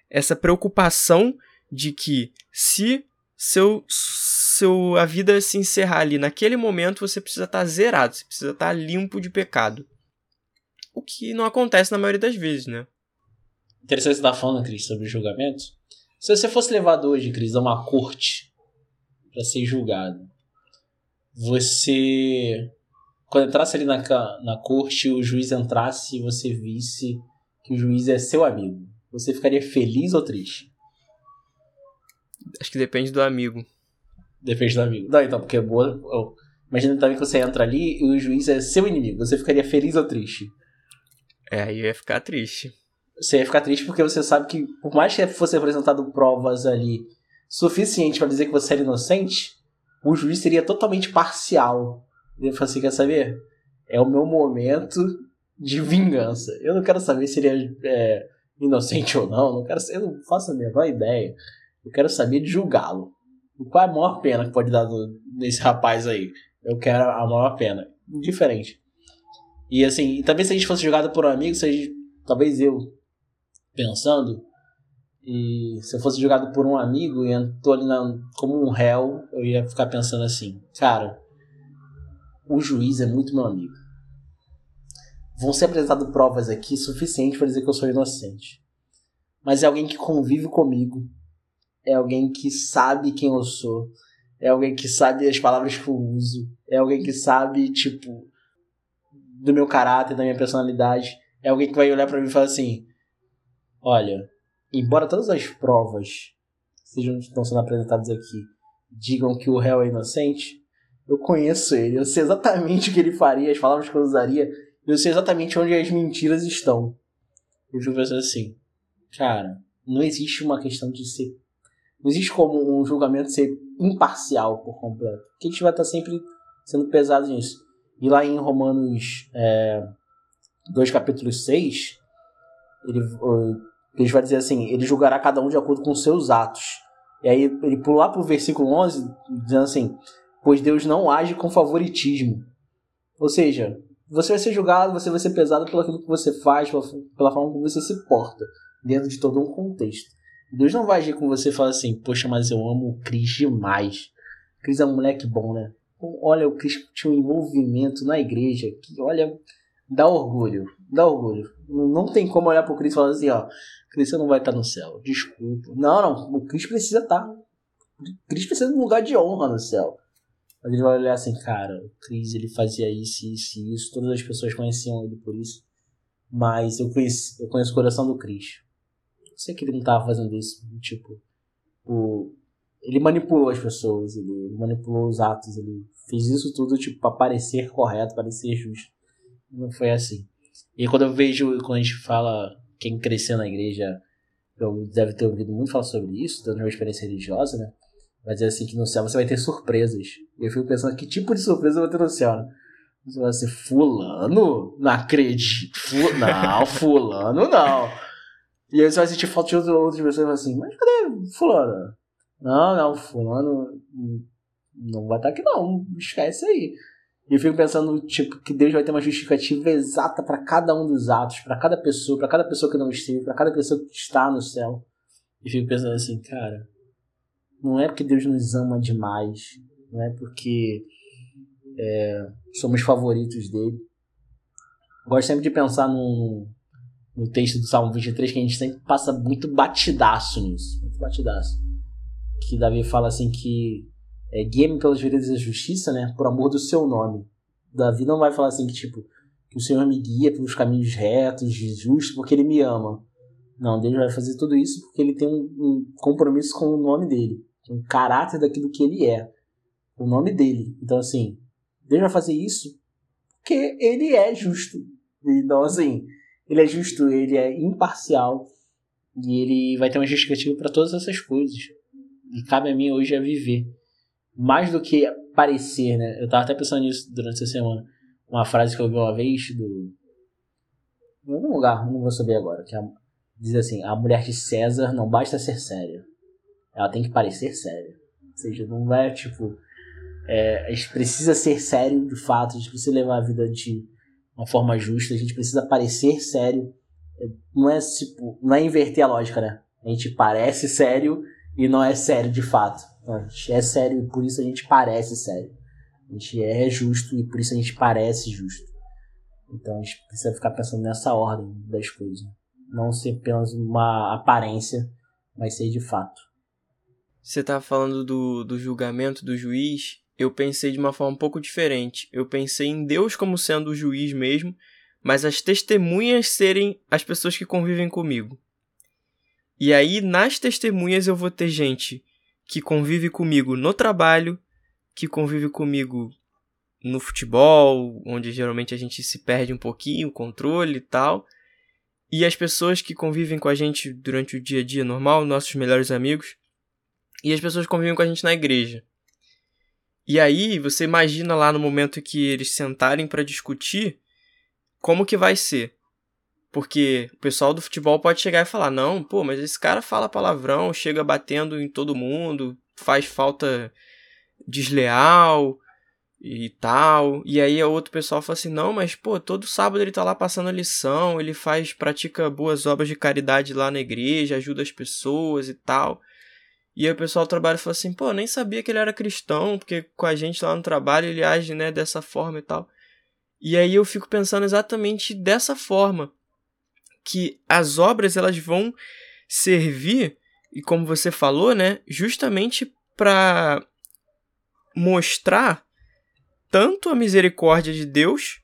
essa preocupação de que se seu, seu, a vida se encerrar ali, naquele momento você precisa estar zerado, você precisa estar limpo de pecado. O que não acontece na maioria das vezes, né? Interessante você estar falando, Cris, sobre julgamento. Se você fosse levado hoje, Cris, a uma corte para ser julgado, você, quando entrasse ali na, na corte, o juiz entrasse e você visse que o juiz é seu amigo, você ficaria feliz ou triste? Acho que depende do amigo. Depende do amigo. Não, então, porque é boa... Oh. Imagina também que você entra ali e o juiz é seu inimigo, você ficaria feliz ou triste? É, aí eu ia ficar triste. Você ia ficar triste porque você sabe que, por mais que fosse apresentado provas ali suficientes para dizer que você era inocente, o juiz seria totalmente parcial. Ele falou assim, quer saber? É o meu momento de vingança. Eu não quero saber se ele é, é inocente ou não. Não quero, eu não faço a menor ideia. Eu quero saber de julgá-lo. Qual é a maior pena que pode dar nesse rapaz aí? Eu quero a maior pena. Diferente. E assim, talvez se a gente fosse julgado por um amigo, se a gente, talvez eu... pensando, e se eu fosse julgado por um amigo e entrou ali na, como um réu, eu ia ficar pensando assim, cara, o juiz é muito meu amigo. Vão ser apresentadas provas aqui suficientes para dizer que eu sou inocente. Mas é alguém que convive comigo, é alguém que sabe quem eu sou, é alguém que sabe as palavras que eu uso, é alguém que sabe, tipo, do meu caráter, da minha personalidade, é alguém que vai olhar para mim e falar assim, olha, embora todas as provas sejam, estão sendo apresentadas aqui, digam que o réu é inocente, eu conheço ele, eu sei exatamente o que ele faria, as palavras que eu usaria, eu sei exatamente onde as mentiras estão. Eu juro assim, cara, não existe uma questão de ser Não existe como um julgamento ser imparcial por completo. Porque a gente vai estar sempre sendo pesado nisso. E lá em Romanos é, dois, capítulo seis, ele, ele vai dizer assim, ele julgará cada um de acordo com seus atos. E aí ele pula para o versículo onze, dizendo assim, pois Deus não age com favoritismo. Ou seja, você vai ser julgado, você vai ser pesado pelo aquilo que você faz, pela forma como você se porta, dentro de todo um contexto. Deus não vai agir com você e falar assim, poxa, mas eu amo o Cris demais. O Cris é um moleque bom, né? Olha, o Cris tinha um envolvimento na igreja, que olha, dá orgulho, dá orgulho. Não tem como olhar pro Cris e falar assim, ó, Cris, você não vai estar no céu, desculpa. Não, não, o Cris precisa estar. O Cris precisa de um lugar de honra no céu. Mas ele vai olhar assim, cara, o Cris, ele fazia isso, isso e isso, todas as pessoas conheciam ele por isso. Mas eu conheço, eu conheço o coração do Cris. Eu sei que ele não estava fazendo isso, tipo, o... ele manipulou as pessoas, ele manipulou os atos, ele fez isso tudo, tipo, para parecer correto, parecer justo. Não foi assim. E quando eu vejo, quando a gente fala, quem cresceu na igreja, eu deve ter ouvido muito falar sobre isso, dando uma experiência religiosa, né? Mas é assim que no céu você vai ter surpresas. E eu fico pensando, que tipo de surpresa eu vou ter no céu, né? Você vai ser fulano? Não acredito. Ful... Não, fulano não. E aí você vai sentir falta de outras pessoas e vai assim, mas cadê fulano? Não, não, fulano não vai estar aqui não, esquece aí. E eu fico pensando, tipo, que Deus vai ter uma justificativa exata para cada um dos atos, para cada pessoa, para cada pessoa que não esteve, para cada pessoa que está no céu. E fico pensando assim, cara, não é porque Deus nos ama demais, não é porque é, somos favoritos dele. Eu gosto sempre de pensar no, no texto do Salmo vinte e três, que a gente sempre passa muito batidaço nisso, muito batidaço. Que Davi fala assim que é, guia-me pelos veredas da justiça, né, por amor do seu nome. Davi não vai falar assim que tipo, que o Senhor me guia pelos caminhos retos, justos, porque ele me ama. Não, Deus vai fazer tudo isso porque ele tem um, um compromisso com o nome dele, com o caráter daquilo que ele é, o nome dele. Então assim, Deus vai fazer isso porque ele é justo. Então assim, ele é justo, ele é imparcial e ele vai ter uma justificativa para todas essas coisas. E cabe a mim hoje é viver. Mais do que parecer, né? Eu tava até pensando nisso durante essa semana. Uma frase que eu ouvi uma vez do... em algum lugar, não vou saber agora. Que a... diz assim, a mulher de César não basta ser séria. Ela tem que parecer séria. Ou seja, não vai, tipo... É... a gente precisa ser sério, de fato. A gente precisa levar a vida de uma forma justa. A gente precisa parecer sério. Não é, tipo... não é inverter a lógica, né? A gente parece sério... e não é sério de fato. A gente é sério e por isso a gente parece sério. A gente é justo e por isso a gente parece justo. Então a gente precisa ficar pensando nessa ordem das coisas. Não ser apenas uma aparência, mas ser de fato. Você estava falando do, do julgamento do juiz. Eu pensei de uma forma um pouco diferente. Eu pensei em Deus como sendo o juiz mesmo, mas as testemunhas serem as pessoas que convivem comigo. E aí, nas testemunhas, eu vou ter gente que convive comigo no trabalho, que convive comigo no futebol, onde geralmente a gente se perde um pouquinho, o controle e tal. E as pessoas que convivem com a gente durante o dia a dia normal, nossos melhores amigos. E as pessoas que convivem com a gente na igreja. E aí, você imagina lá no momento que eles sentarem para discutir, como que vai ser. Porque o pessoal do futebol pode chegar e falar, não, pô, mas esse cara fala palavrão, chega batendo em todo mundo, faz falta desleal e tal. E aí o outro pessoal fala assim, não, mas pô, todo sábado ele tá lá passando a lição, ele faz, pratica boas obras de caridade lá na igreja, ajuda as pessoas e tal. E aí o pessoal do trabalho fala assim, pô, nem sabia que ele era cristão, porque com a gente lá no trabalho ele age, né, dessa forma e tal. E aí eu fico pensando exatamente dessa forma. Que as obras elas vão servir, e como você falou, né, justamente para mostrar tanto a misericórdia de Deus,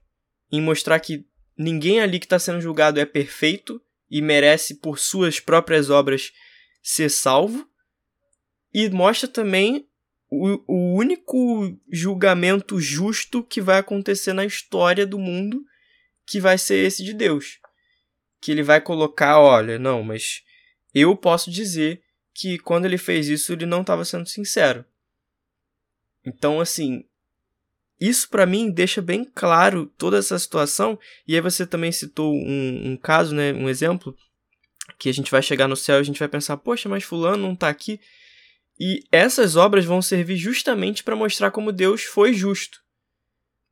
em mostrar que ninguém ali que está sendo julgado é perfeito e merece por suas próprias obras ser salvo, e mostra também o, o único julgamento justo que vai acontecer na história do mundo, que vai ser esse de Deus. Que ele vai colocar, olha, não, mas eu posso dizer que quando ele fez isso, ele não estava sendo sincero. Então, assim, isso para mim deixa bem claro toda essa situação. E aí você também citou um, um caso, né, um exemplo, que a gente vai chegar no céu e a gente vai pensar, poxa, mas fulano não está aqui. E essas obras vão servir justamente para mostrar como Deus foi justo.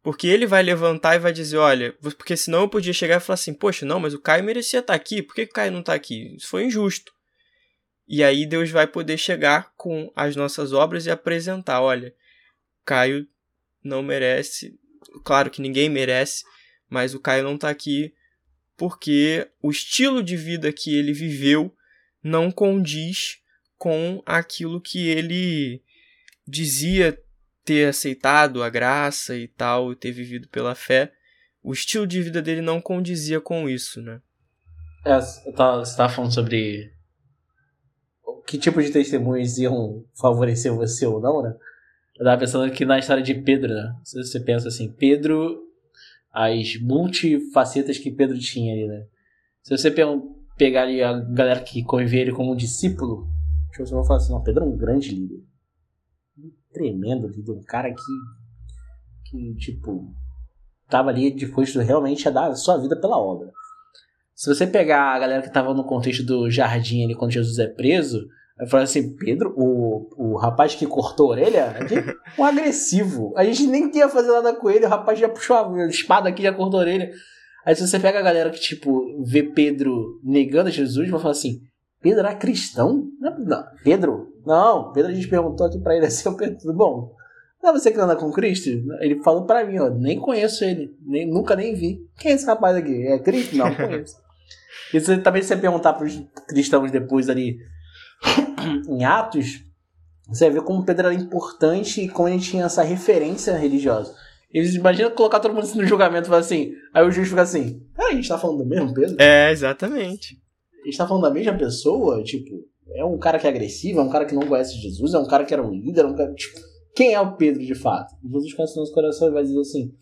Porque ele vai levantar e vai dizer, olha, porque senão eu podia chegar e falar assim, poxa, não, mas o Caio merecia estar aqui, por que o Caio não está aqui? Isso foi injusto. E aí Deus vai poder chegar com as nossas obras e apresentar, olha, Caio não merece, claro que ninguém merece, mas o Caio não está aqui porque o estilo de vida que ele viveu não condiz com aquilo que ele dizia ter aceitado a graça e tal, e ter vivido pela fé. O estilo de vida dele não condizia com isso, né? É, você estava falando sobre que tipo de testemunhos iam favorecer você ou não, né? Eu estava pensando aqui na história de Pedro, né? Você pensa assim, Pedro, as multifacetas que Pedro tinha ali, né? Se você pegar ali a galera que convivia ele como um discípulo, você vai falar assim, não, Pedro é um grande líder. Tremendo líder, um cara que, que tipo, tava ali disposto realmente a dar a sua vida pela obra. Se você pegar a galera que tava no contexto do jardim ali quando Jesus é preso, vai falar assim, Pedro, o, o rapaz que cortou a orelha, um agressivo, a gente nem queria fazer nada com ele, o rapaz já puxou a espada aqui, já cortou a orelha. Aí se você pega a galera que, tipo, vê Pedro negando a Jesus, vai falar assim, Pedro era cristão? Não, Pedro? Não, Pedro a gente perguntou aqui pra ele assim, Pedro, tudo bom? Não é você que anda com Cristo? Ele falou pra mim, ó, nem conheço ele, nem, nunca nem vi. Quem é esse rapaz aqui? É Cristo? Não, conheço. E você, também se você perguntar pros cristãos depois ali em Atos, você vê como Pedro era importante e como ele tinha essa referência religiosa. Eles imaginam colocar todo mundo assim no julgamento e falar assim, aí o juiz fica assim, peraí, a gente tá falando do mesmo Pedro? É, exatamente. A gente tá falando da mesma pessoa, tipo, é um cara que é agressivo, é um cara que não conhece Jesus, é um cara que era um líder, é um cara, tipo, quem é o Pedro de fato? Jesus conhece o nosso coração e vai dizer assim,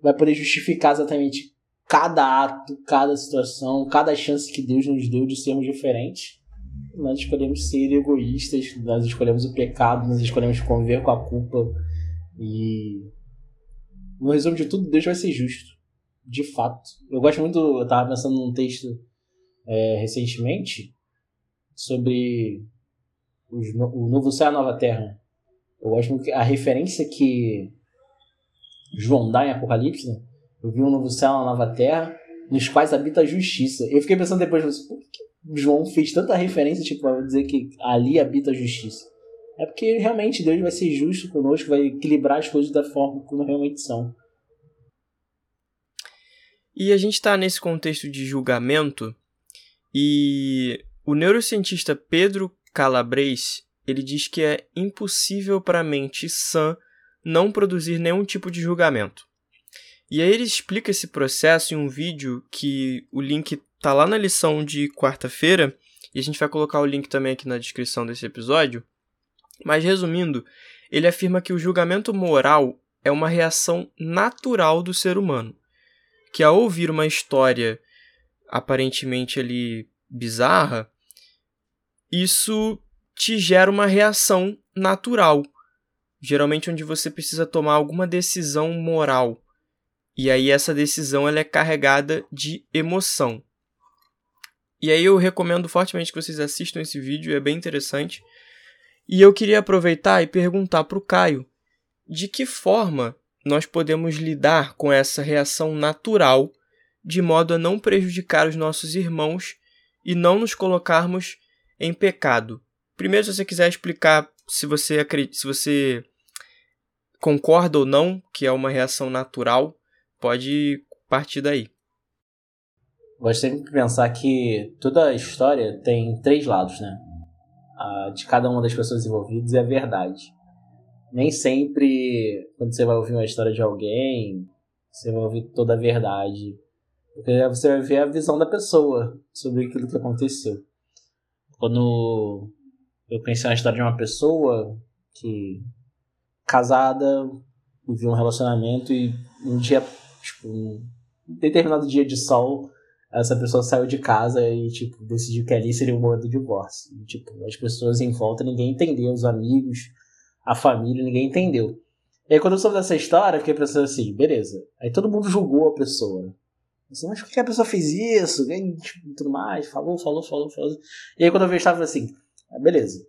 vai poder justificar exatamente cada ato, cada situação, cada chance que Deus nos deu de sermos diferentes. Nós escolhemos ser egoístas, nós escolhemos o pecado, nós escolhemos conviver com a culpa e no resumo de tudo, Deus vai ser justo, de fato. Eu gosto muito, eu tava pensando num texto É, recentemente sobre os, o novo céu e a nova terra. Eu acho que a referência que João dá em Apocalipse, né? Eu vi um novo céu e uma nova terra nos quais habita a justiça. Eu fiquei pensando depois, por que João fez tanta referência, tipo, para dizer que ali habita a justiça? É porque realmente Deus vai ser justo conosco, vai equilibrar as coisas da forma como realmente são. E a gente está nesse contexto de julgamento. E o neurocientista Pedro Calabresi, ele diz que é impossível para a mente sã não produzir nenhum tipo de julgamento. E aí ele explica esse processo em um vídeo que o link tá lá na lição de quarta-feira, e a gente vai colocar o link também aqui na descrição desse episódio. Mas resumindo, ele afirma que o julgamento moral é uma reação natural do ser humano, que ao ouvir uma história aparentemente ali bizarra, isso te gera uma reação natural, geralmente onde você precisa tomar alguma decisão moral, e aí essa decisão ela é carregada de emoção. E aí eu recomendo fortemente que vocês assistam esse vídeo, é bem interessante, e eu queria aproveitar e perguntar para o Caio, de que forma nós podemos lidar com essa reação natural de modo a não prejudicar os nossos irmãos e não nos colocarmos em pecado. Primeiro, se você quiser explicar se você, acredita, se você concorda ou não que é uma reação natural, pode partir daí. Gosto sempre de pensar que toda a história tem três lados, né? A de cada uma das pessoas envolvidas é a verdade. Nem sempre, quando você vai ouvir uma história de alguém, você vai ouvir toda a verdade. Porque você vai ver a visão da pessoa sobre aquilo que aconteceu. Quando eu pensei na história de uma pessoa que, casada, vivia um relacionamento e um dia, tipo, um determinado dia de sol, essa pessoa saiu de casa e, tipo, decidiu que ali seria o momento do divórcio. E, tipo, as pessoas em volta, ninguém entendeu, os amigos, a família, ninguém entendeu. E aí, quando eu soube dessa história, eu fiquei pensando assim, beleza. Aí todo mundo julgou a pessoa. Assim, mas por que a pessoa fez isso? E, tipo, tudo mais, falou, falou, falou, falou. E aí, quando eu vi, eu estava assim, ah, beleza.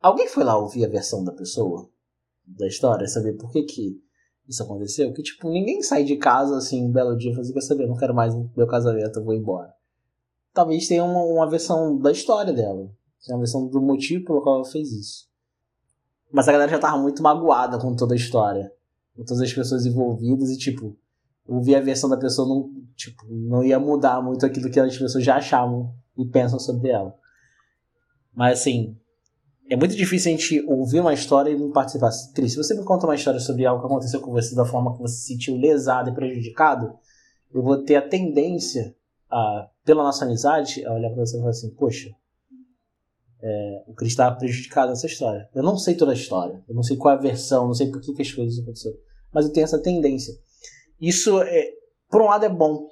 Alguém foi lá ouvir a versão da pessoa, da história, saber por que que isso aconteceu? Que, tipo, ninguém sai de casa, assim, um belo dia e fala assim, quer saber, eu não quero mais meu casamento, eu vou embora. Talvez tenha uma, uma versão da história dela. Uma versão do motivo pelo qual ela fez isso. Mas a galera já tava muito magoada com toda a história. Com todas as pessoas envolvidas e, tipo, ouvir a versão da pessoa não, tipo, não ia mudar muito aquilo que as pessoas já achavam e pensam sobre ela. Mas, assim... é muito difícil a gente ouvir uma história e não participar. Cris, se você me conta uma história sobre algo que aconteceu com você, da forma que você se sentiu lesado e prejudicado, eu vou ter a tendência, a, pela nossa amizade, a olhar para você e falar assim, poxa, é, o Cris estava prejudicado nessa história. Eu não sei toda a história, eu não sei qual é a versão, não sei por que, que as coisas aconteceram, mas eu tenho essa tendência. Isso, é, por um lado, é bom.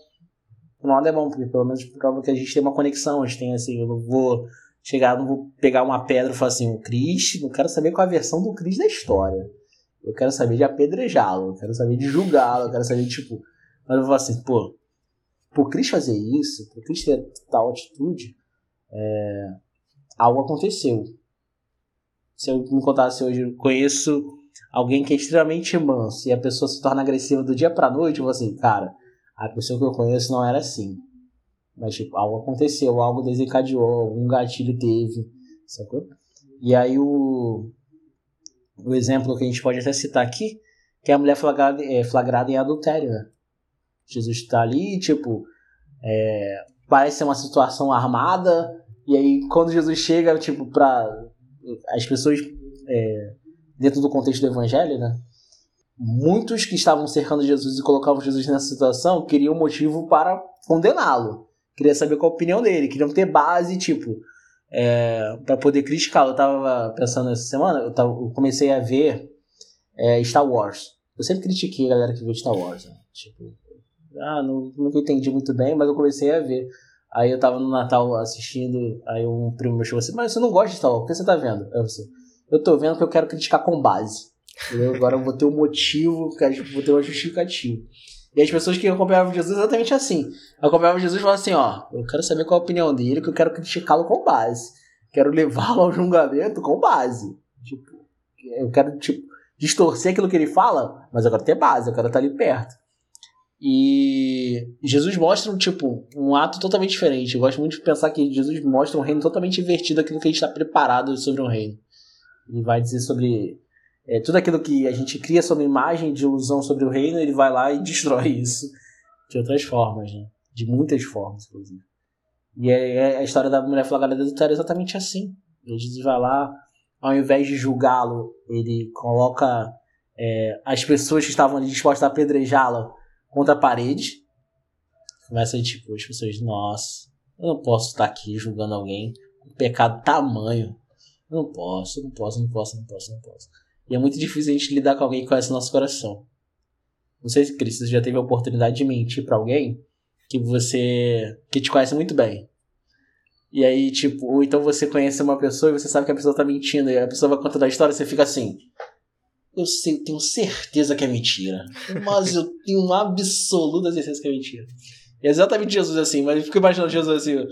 Por um lado é bom, porque pelo menos prova que a gente tem uma conexão, a gente tem assim, eu não vou... chegar, não vou pegar uma pedra e falar assim, o Cris, não quero saber qual é a versão do Cris da história. Eu quero saber de apedrejá-lo, eu quero saber de julgá-lo, eu quero saber, tipo... mas eu vou falar assim, pô, pro Cris fazer isso, pro Cris ter tal atitude, é, algo aconteceu. Se eu me contasse hoje, eu conheço alguém que é extremamente manso e a pessoa se torna agressiva do dia pra noite, eu vou assim, cara, a pessoa que eu conheço não era assim. Mas, tipo, algo aconteceu, algo desencadeou, um gatilho teve, sacou? E aí o, o exemplo que a gente pode até citar aqui, que é a mulher flagrada, é, flagrada em adultério, né? Jesus está ali, tipo, é, parece ser uma situação armada, e aí quando Jesus chega, tipo, para as pessoas, é, dentro do contexto do evangelho, né? Muitos que estavam cercando Jesus e colocavam Jesus nessa situação queriam motivo para condená-lo. Queria saber qual a opinião dele, queriam ter base, tipo, é, pra poder criticá-lo. Eu tava pensando essa semana, eu, tava, eu comecei a ver é, Star Wars. Eu sempre critiquei a galera que viu Star Wars, né? Tipo, ah, não, nunca entendi muito bem, mas eu comecei a ver. Aí eu tava no Natal assistindo, aí um primo me chamou assim, mas você não gosta de Star Wars, por que você tá vendo? Eu assim, eu tô vendo que eu quero criticar com base. Entendeu? Agora eu vou ter um motivo, vou ter uma justificativa. E as pessoas que acompanhavam Jesus exatamente assim. Acompanhavam Jesus e falavam assim, ó, eu quero saber qual é a opinião dele, que eu quero criticá-lo com base. Quero levá-lo ao julgamento com base. Tipo, eu quero, tipo, distorcer aquilo que ele fala, mas eu quero ter base, eu quero estar ali perto. E Jesus mostra, tipo, um ato totalmente diferente. Eu gosto muito de pensar que Jesus mostra um reino totalmente invertido, aquilo que a gente está preparado sobre um reino. Ele vai dizer sobre... é, tudo aquilo que a gente cria sobre imagem de ilusão sobre o reino, ele vai lá e destrói isso de outras formas, né? De muitas formas, inclusive. E é, é a história da mulher flagrada do adultério é exatamente assim. Jesus vai lá, ao invés de julgá-lo, ele coloca é, as pessoas que estavam ali dispostas a apedrejá-lo contra a parede. Começa a tipo, as pessoas, nossa, eu não posso estar aqui julgando alguém com um pecado tamanho. Eu não posso, não posso, não posso, não posso, não posso. E é muito difícil a gente lidar com alguém que conhece o nosso coração. Não sei se, Cris, você já teve a oportunidade de mentir pra alguém que você... que te conhece muito bem. E aí, tipo... ou então você conhece uma pessoa e você sabe que a pessoa tá mentindo. E a pessoa vai contando a história e você fica assim... eu sei, tenho certeza que é mentira. Mas eu tenho uma absoluta certeza que é mentira. E é exatamente Jesus assim. Mas eu fico imaginando Jesus assim...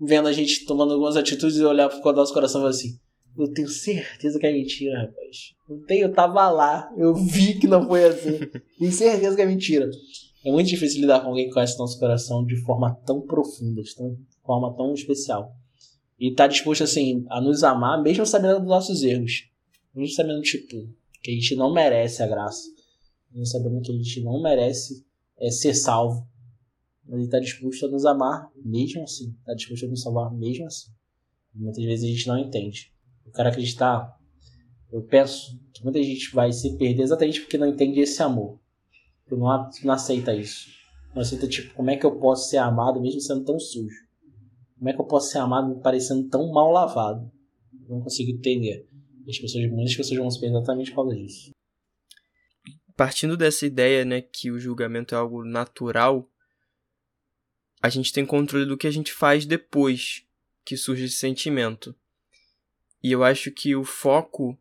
vendo a gente tomando algumas atitudes e olhar pro nosso coração e falar assim... eu tenho certeza que é mentira, rapaz. Não tenho, eu tava lá, eu vi que não foi assim. Tenho certeza que é mentira. É muito difícil lidar com alguém que conhece nosso coração de forma tão profunda, de forma tão especial. E tá disposto, assim, a nos amar, mesmo sabendo dos nossos erros. Mesmo sabendo, tipo, que a gente não merece a graça. Mesmo sabendo que a gente não merece é, ser salvo. Mas ele tá disposto a nos amar mesmo assim. Tá disposto a nos salvar mesmo assim. E muitas vezes a gente não entende. Eu quero acreditar, eu penso que muita gente vai se perder exatamente porque não entende esse amor. Porque não, não aceita isso. Não aceita, tipo, como é que eu posso ser amado mesmo sendo tão sujo? Como é que eu posso ser amado me parecendo tão mal lavado? Eu não consigo entender. As pessoas, muitas pessoas vão se perder exatamente por causa disso. Partindo dessa ideia, né, que o julgamento é algo natural, a gente tem controle do que a gente faz depois que surge esse sentimento. E eu acho que o foco,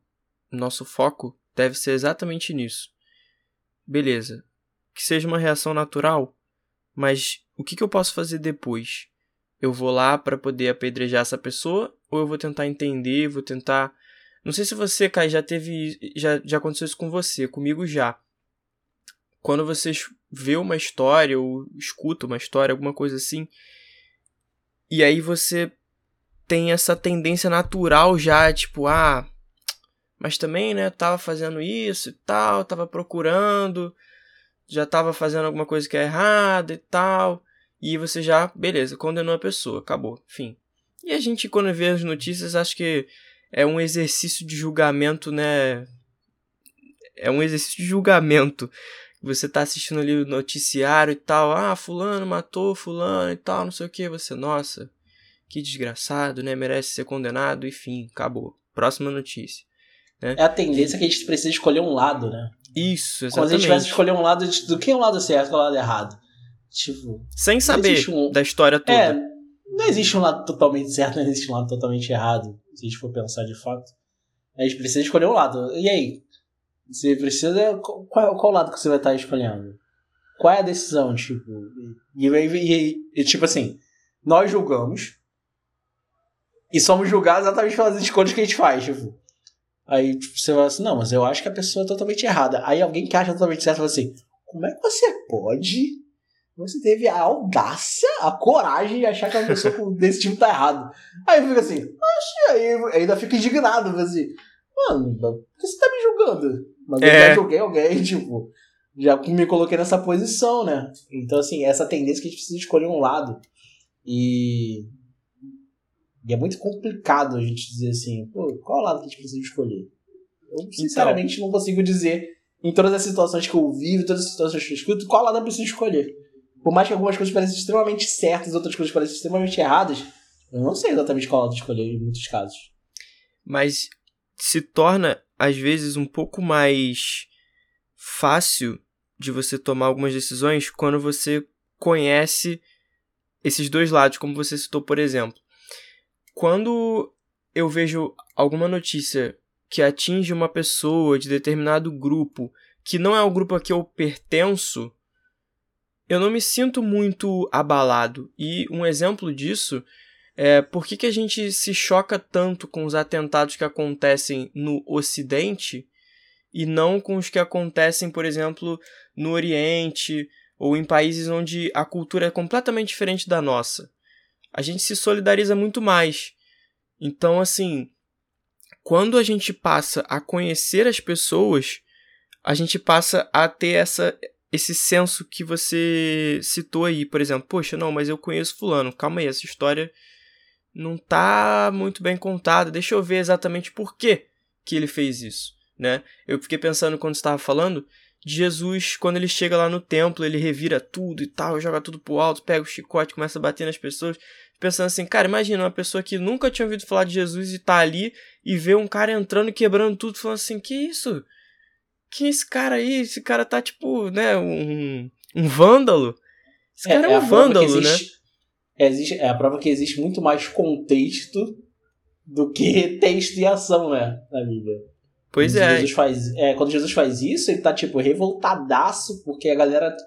nosso foco, deve ser exatamente nisso. Beleza, que seja uma reação natural, mas o que, que eu posso fazer depois? Eu vou lá para poder apedrejar essa pessoa, ou eu vou tentar entender, vou tentar... Não sei se você, Caio, já teve... Já, já aconteceu isso com você, comigo já. Quando você vê uma história, ou escuta uma história, alguma coisa assim, e aí você... tem essa tendência natural já, tipo, ah, mas também, né, tava fazendo isso e tal, tava procurando, já tava fazendo alguma coisa que é errada e tal, e você já, beleza, condenou a pessoa, acabou, enfim. E a gente, quando vê as notícias, acho que é um exercício de julgamento, né, é um exercício de julgamento. Você tá assistindo ali o noticiário e tal, ah, fulano matou fulano e tal, não sei o que, você, nossa... que desgraçado, né? Merece ser condenado, enfim, acabou. Próxima notícia. Né? É a tendência que a gente precisa escolher um lado, né? Isso, exatamente. Quando a gente vai escolher um lado, gente, do que é o lado certo e o lado errado? Tipo, sem saber um... da história toda. É, não existe um lado totalmente certo, não existe um lado totalmente errado, se a gente for pensar de fato. A gente precisa escolher um lado. E aí? Você precisa... Qual, qual lado que você vai estar escolhendo? Qual é a decisão? Tipo, e, e, e, e tipo assim, nós julgamos... E somos julgados exatamente pelas escolhas que a gente faz, tipo. Aí tipo, você fala assim, não, mas eu acho que a pessoa é totalmente errada. Aí alguém que acha totalmente certo fala assim, como é que você pode? Você teve a audácia, a coragem de achar que uma pessoa desse tipo tá errada. Aí fica assim, acho, aí eu ainda fico indignado, fala assim, mano, por que você tá me julgando? Mas eu é. já julguei alguém, tipo, já me coloquei nessa posição, né? Então, assim, essa tendência que a gente precisa escolher um lado. E... E é muito complicado a gente dizer assim, pô, qual lado que a gente precisa escolher? Eu, sinceramente, então, não consigo dizer, em todas as situações que eu vivo, todas as situações que eu escuto, qual lado eu preciso escolher. Por mais que algumas coisas pareçam extremamente certas, outras coisas pareçam extremamente erradas, eu não sei exatamente qual lado escolher em muitos casos. Mas se torna, às vezes, um pouco mais fácil de você tomar algumas decisões quando você conhece esses dois lados, como você citou, por exemplo. Quando eu vejo alguma notícia que atinge uma pessoa de determinado grupo, que não é o grupo a que eu pertenço, eu não me sinto muito abalado. E um exemplo disso é por que que a gente se choca tanto com os atentados que acontecem no Ocidente e não com os que acontecem, por exemplo, no Oriente ou em países onde a cultura é completamente diferente da nossa. A gente se solidariza muito mais. Então, assim, quando a gente passa a conhecer as pessoas, a gente passa a ter essa, esse senso que você citou aí. Por exemplo, poxa, não, mas eu conheço fulano. Calma aí, essa história não tá muito bem contada. Deixa eu ver exatamente por que que ele fez isso, né? Eu fiquei pensando, quando você estava falando, de Jesus, quando ele chega lá no templo, ele revira tudo e tal, joga tudo pro alto, pega o chicote, começa a bater nas pessoas, pensando assim, cara, imagina uma pessoa que nunca tinha ouvido falar de Jesus e tá ali e vê um cara entrando e quebrando tudo, falando assim, que isso? Que esse cara aí? Esse cara tá tipo, né, um, um vândalo. Esse cara é, é um é vândalo, existe, né? Existe, é a prova que existe muito mais contexto do que texto e ação, né, na Bíblia. Pois é. Jesus faz, é. Quando Jesus faz isso, ele tá, tipo, revoltadaço, porque a galera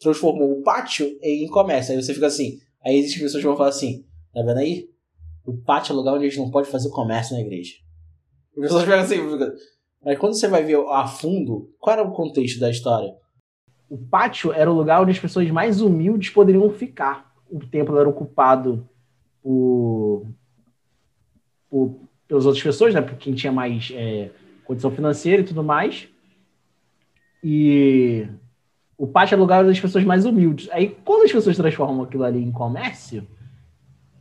transformou o pátio em comércio. Aí você fica assim, aí existem pessoas que vão falar assim, tá vendo aí? O pátio é o lugar onde a gente não pode fazer comércio na igreja. E as pessoas ficam assim, mas quando você vai ver a fundo, qual era o contexto da história? O pátio era o lugar onde as pessoas mais humildes poderiam ficar. O templo era ocupado por, por pelas outras pessoas, né? Por quem tinha mais... É, condição financeira e tudo mais, e o pátio é o lugar das pessoas mais humildes. Aí, quando as pessoas transformam aquilo ali em comércio,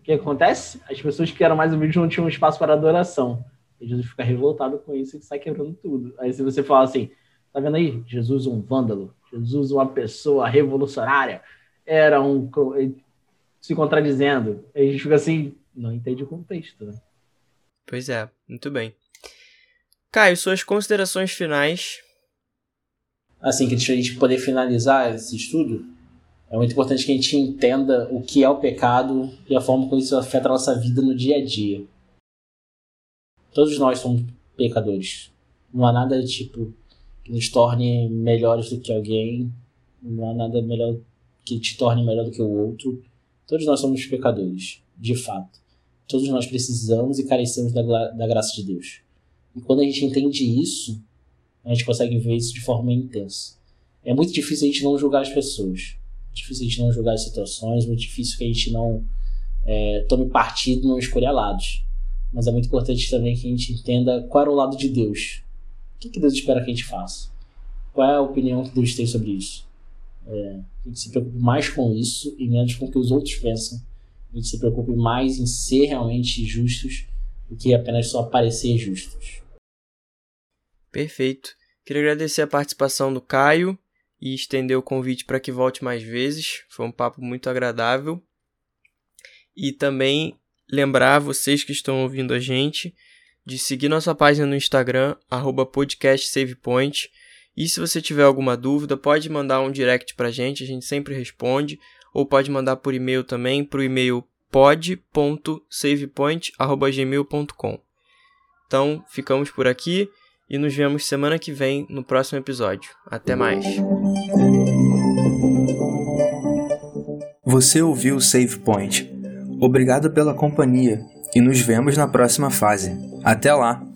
o que acontece? As pessoas que eram mais humildes não tinham espaço para adoração. E Jesus fica revoltado com isso e sai quebrando tudo. Aí, se você falar assim, tá vendo aí? Jesus um vândalo, Jesus uma pessoa revolucionária, era um... se contradizendo. Aí a gente fica assim, não entende o contexto, né? Pois é, muito bem. Caio, suas considerações finais. Assim, que a gente poder finalizar esse estudo, É muito importante que a gente entenda o que é o pecado e a forma como isso afeta a nossa vida no dia a dia. Todos nós somos pecadores. Não há nada tipo que nos torne melhores do que alguém. Não há nada melhor que te torne melhor do que o outro. Todos nós somos pecadores, de fato. Todos nós precisamos e carecemos da, da graça de Deus. E quando a gente entende isso, a gente consegue ver isso de forma intensa. É muito difícil a gente não julgar as pessoas. Difícil a gente não julgar as situações, muito difícil que a gente não é, tome partido, não escolha lados. Mas é muito importante também que a gente entenda qual é o lado de Deus. O que, que Deus espera que a gente faça? Qual é a opinião que Deus tem sobre isso? É, a gente se preocupe mais com isso e menos com o que os outros pensam. A gente se preocupe mais em ser realmente justos do que apenas só parecer justos. Perfeito. Queria agradecer a participação do Caio e estender o convite para que volte mais vezes. Foi um papo muito agradável. E também lembrar vocês que estão ouvindo a gente de seguir nossa página no Instagram, arroba podcast save point. E se você tiver alguma dúvida, pode mandar um direct para a gente, a gente sempre responde. Ou pode mandar por e-mail também, para o e-mail pod ponto savepoint arroba gmail ponto com. Então, ficamos por aqui. E nos vemos semana que vem no próximo episódio. Até mais. Você ouviu o Save Point. Obrigado pela companhia e nos vemos na próxima fase. Até lá!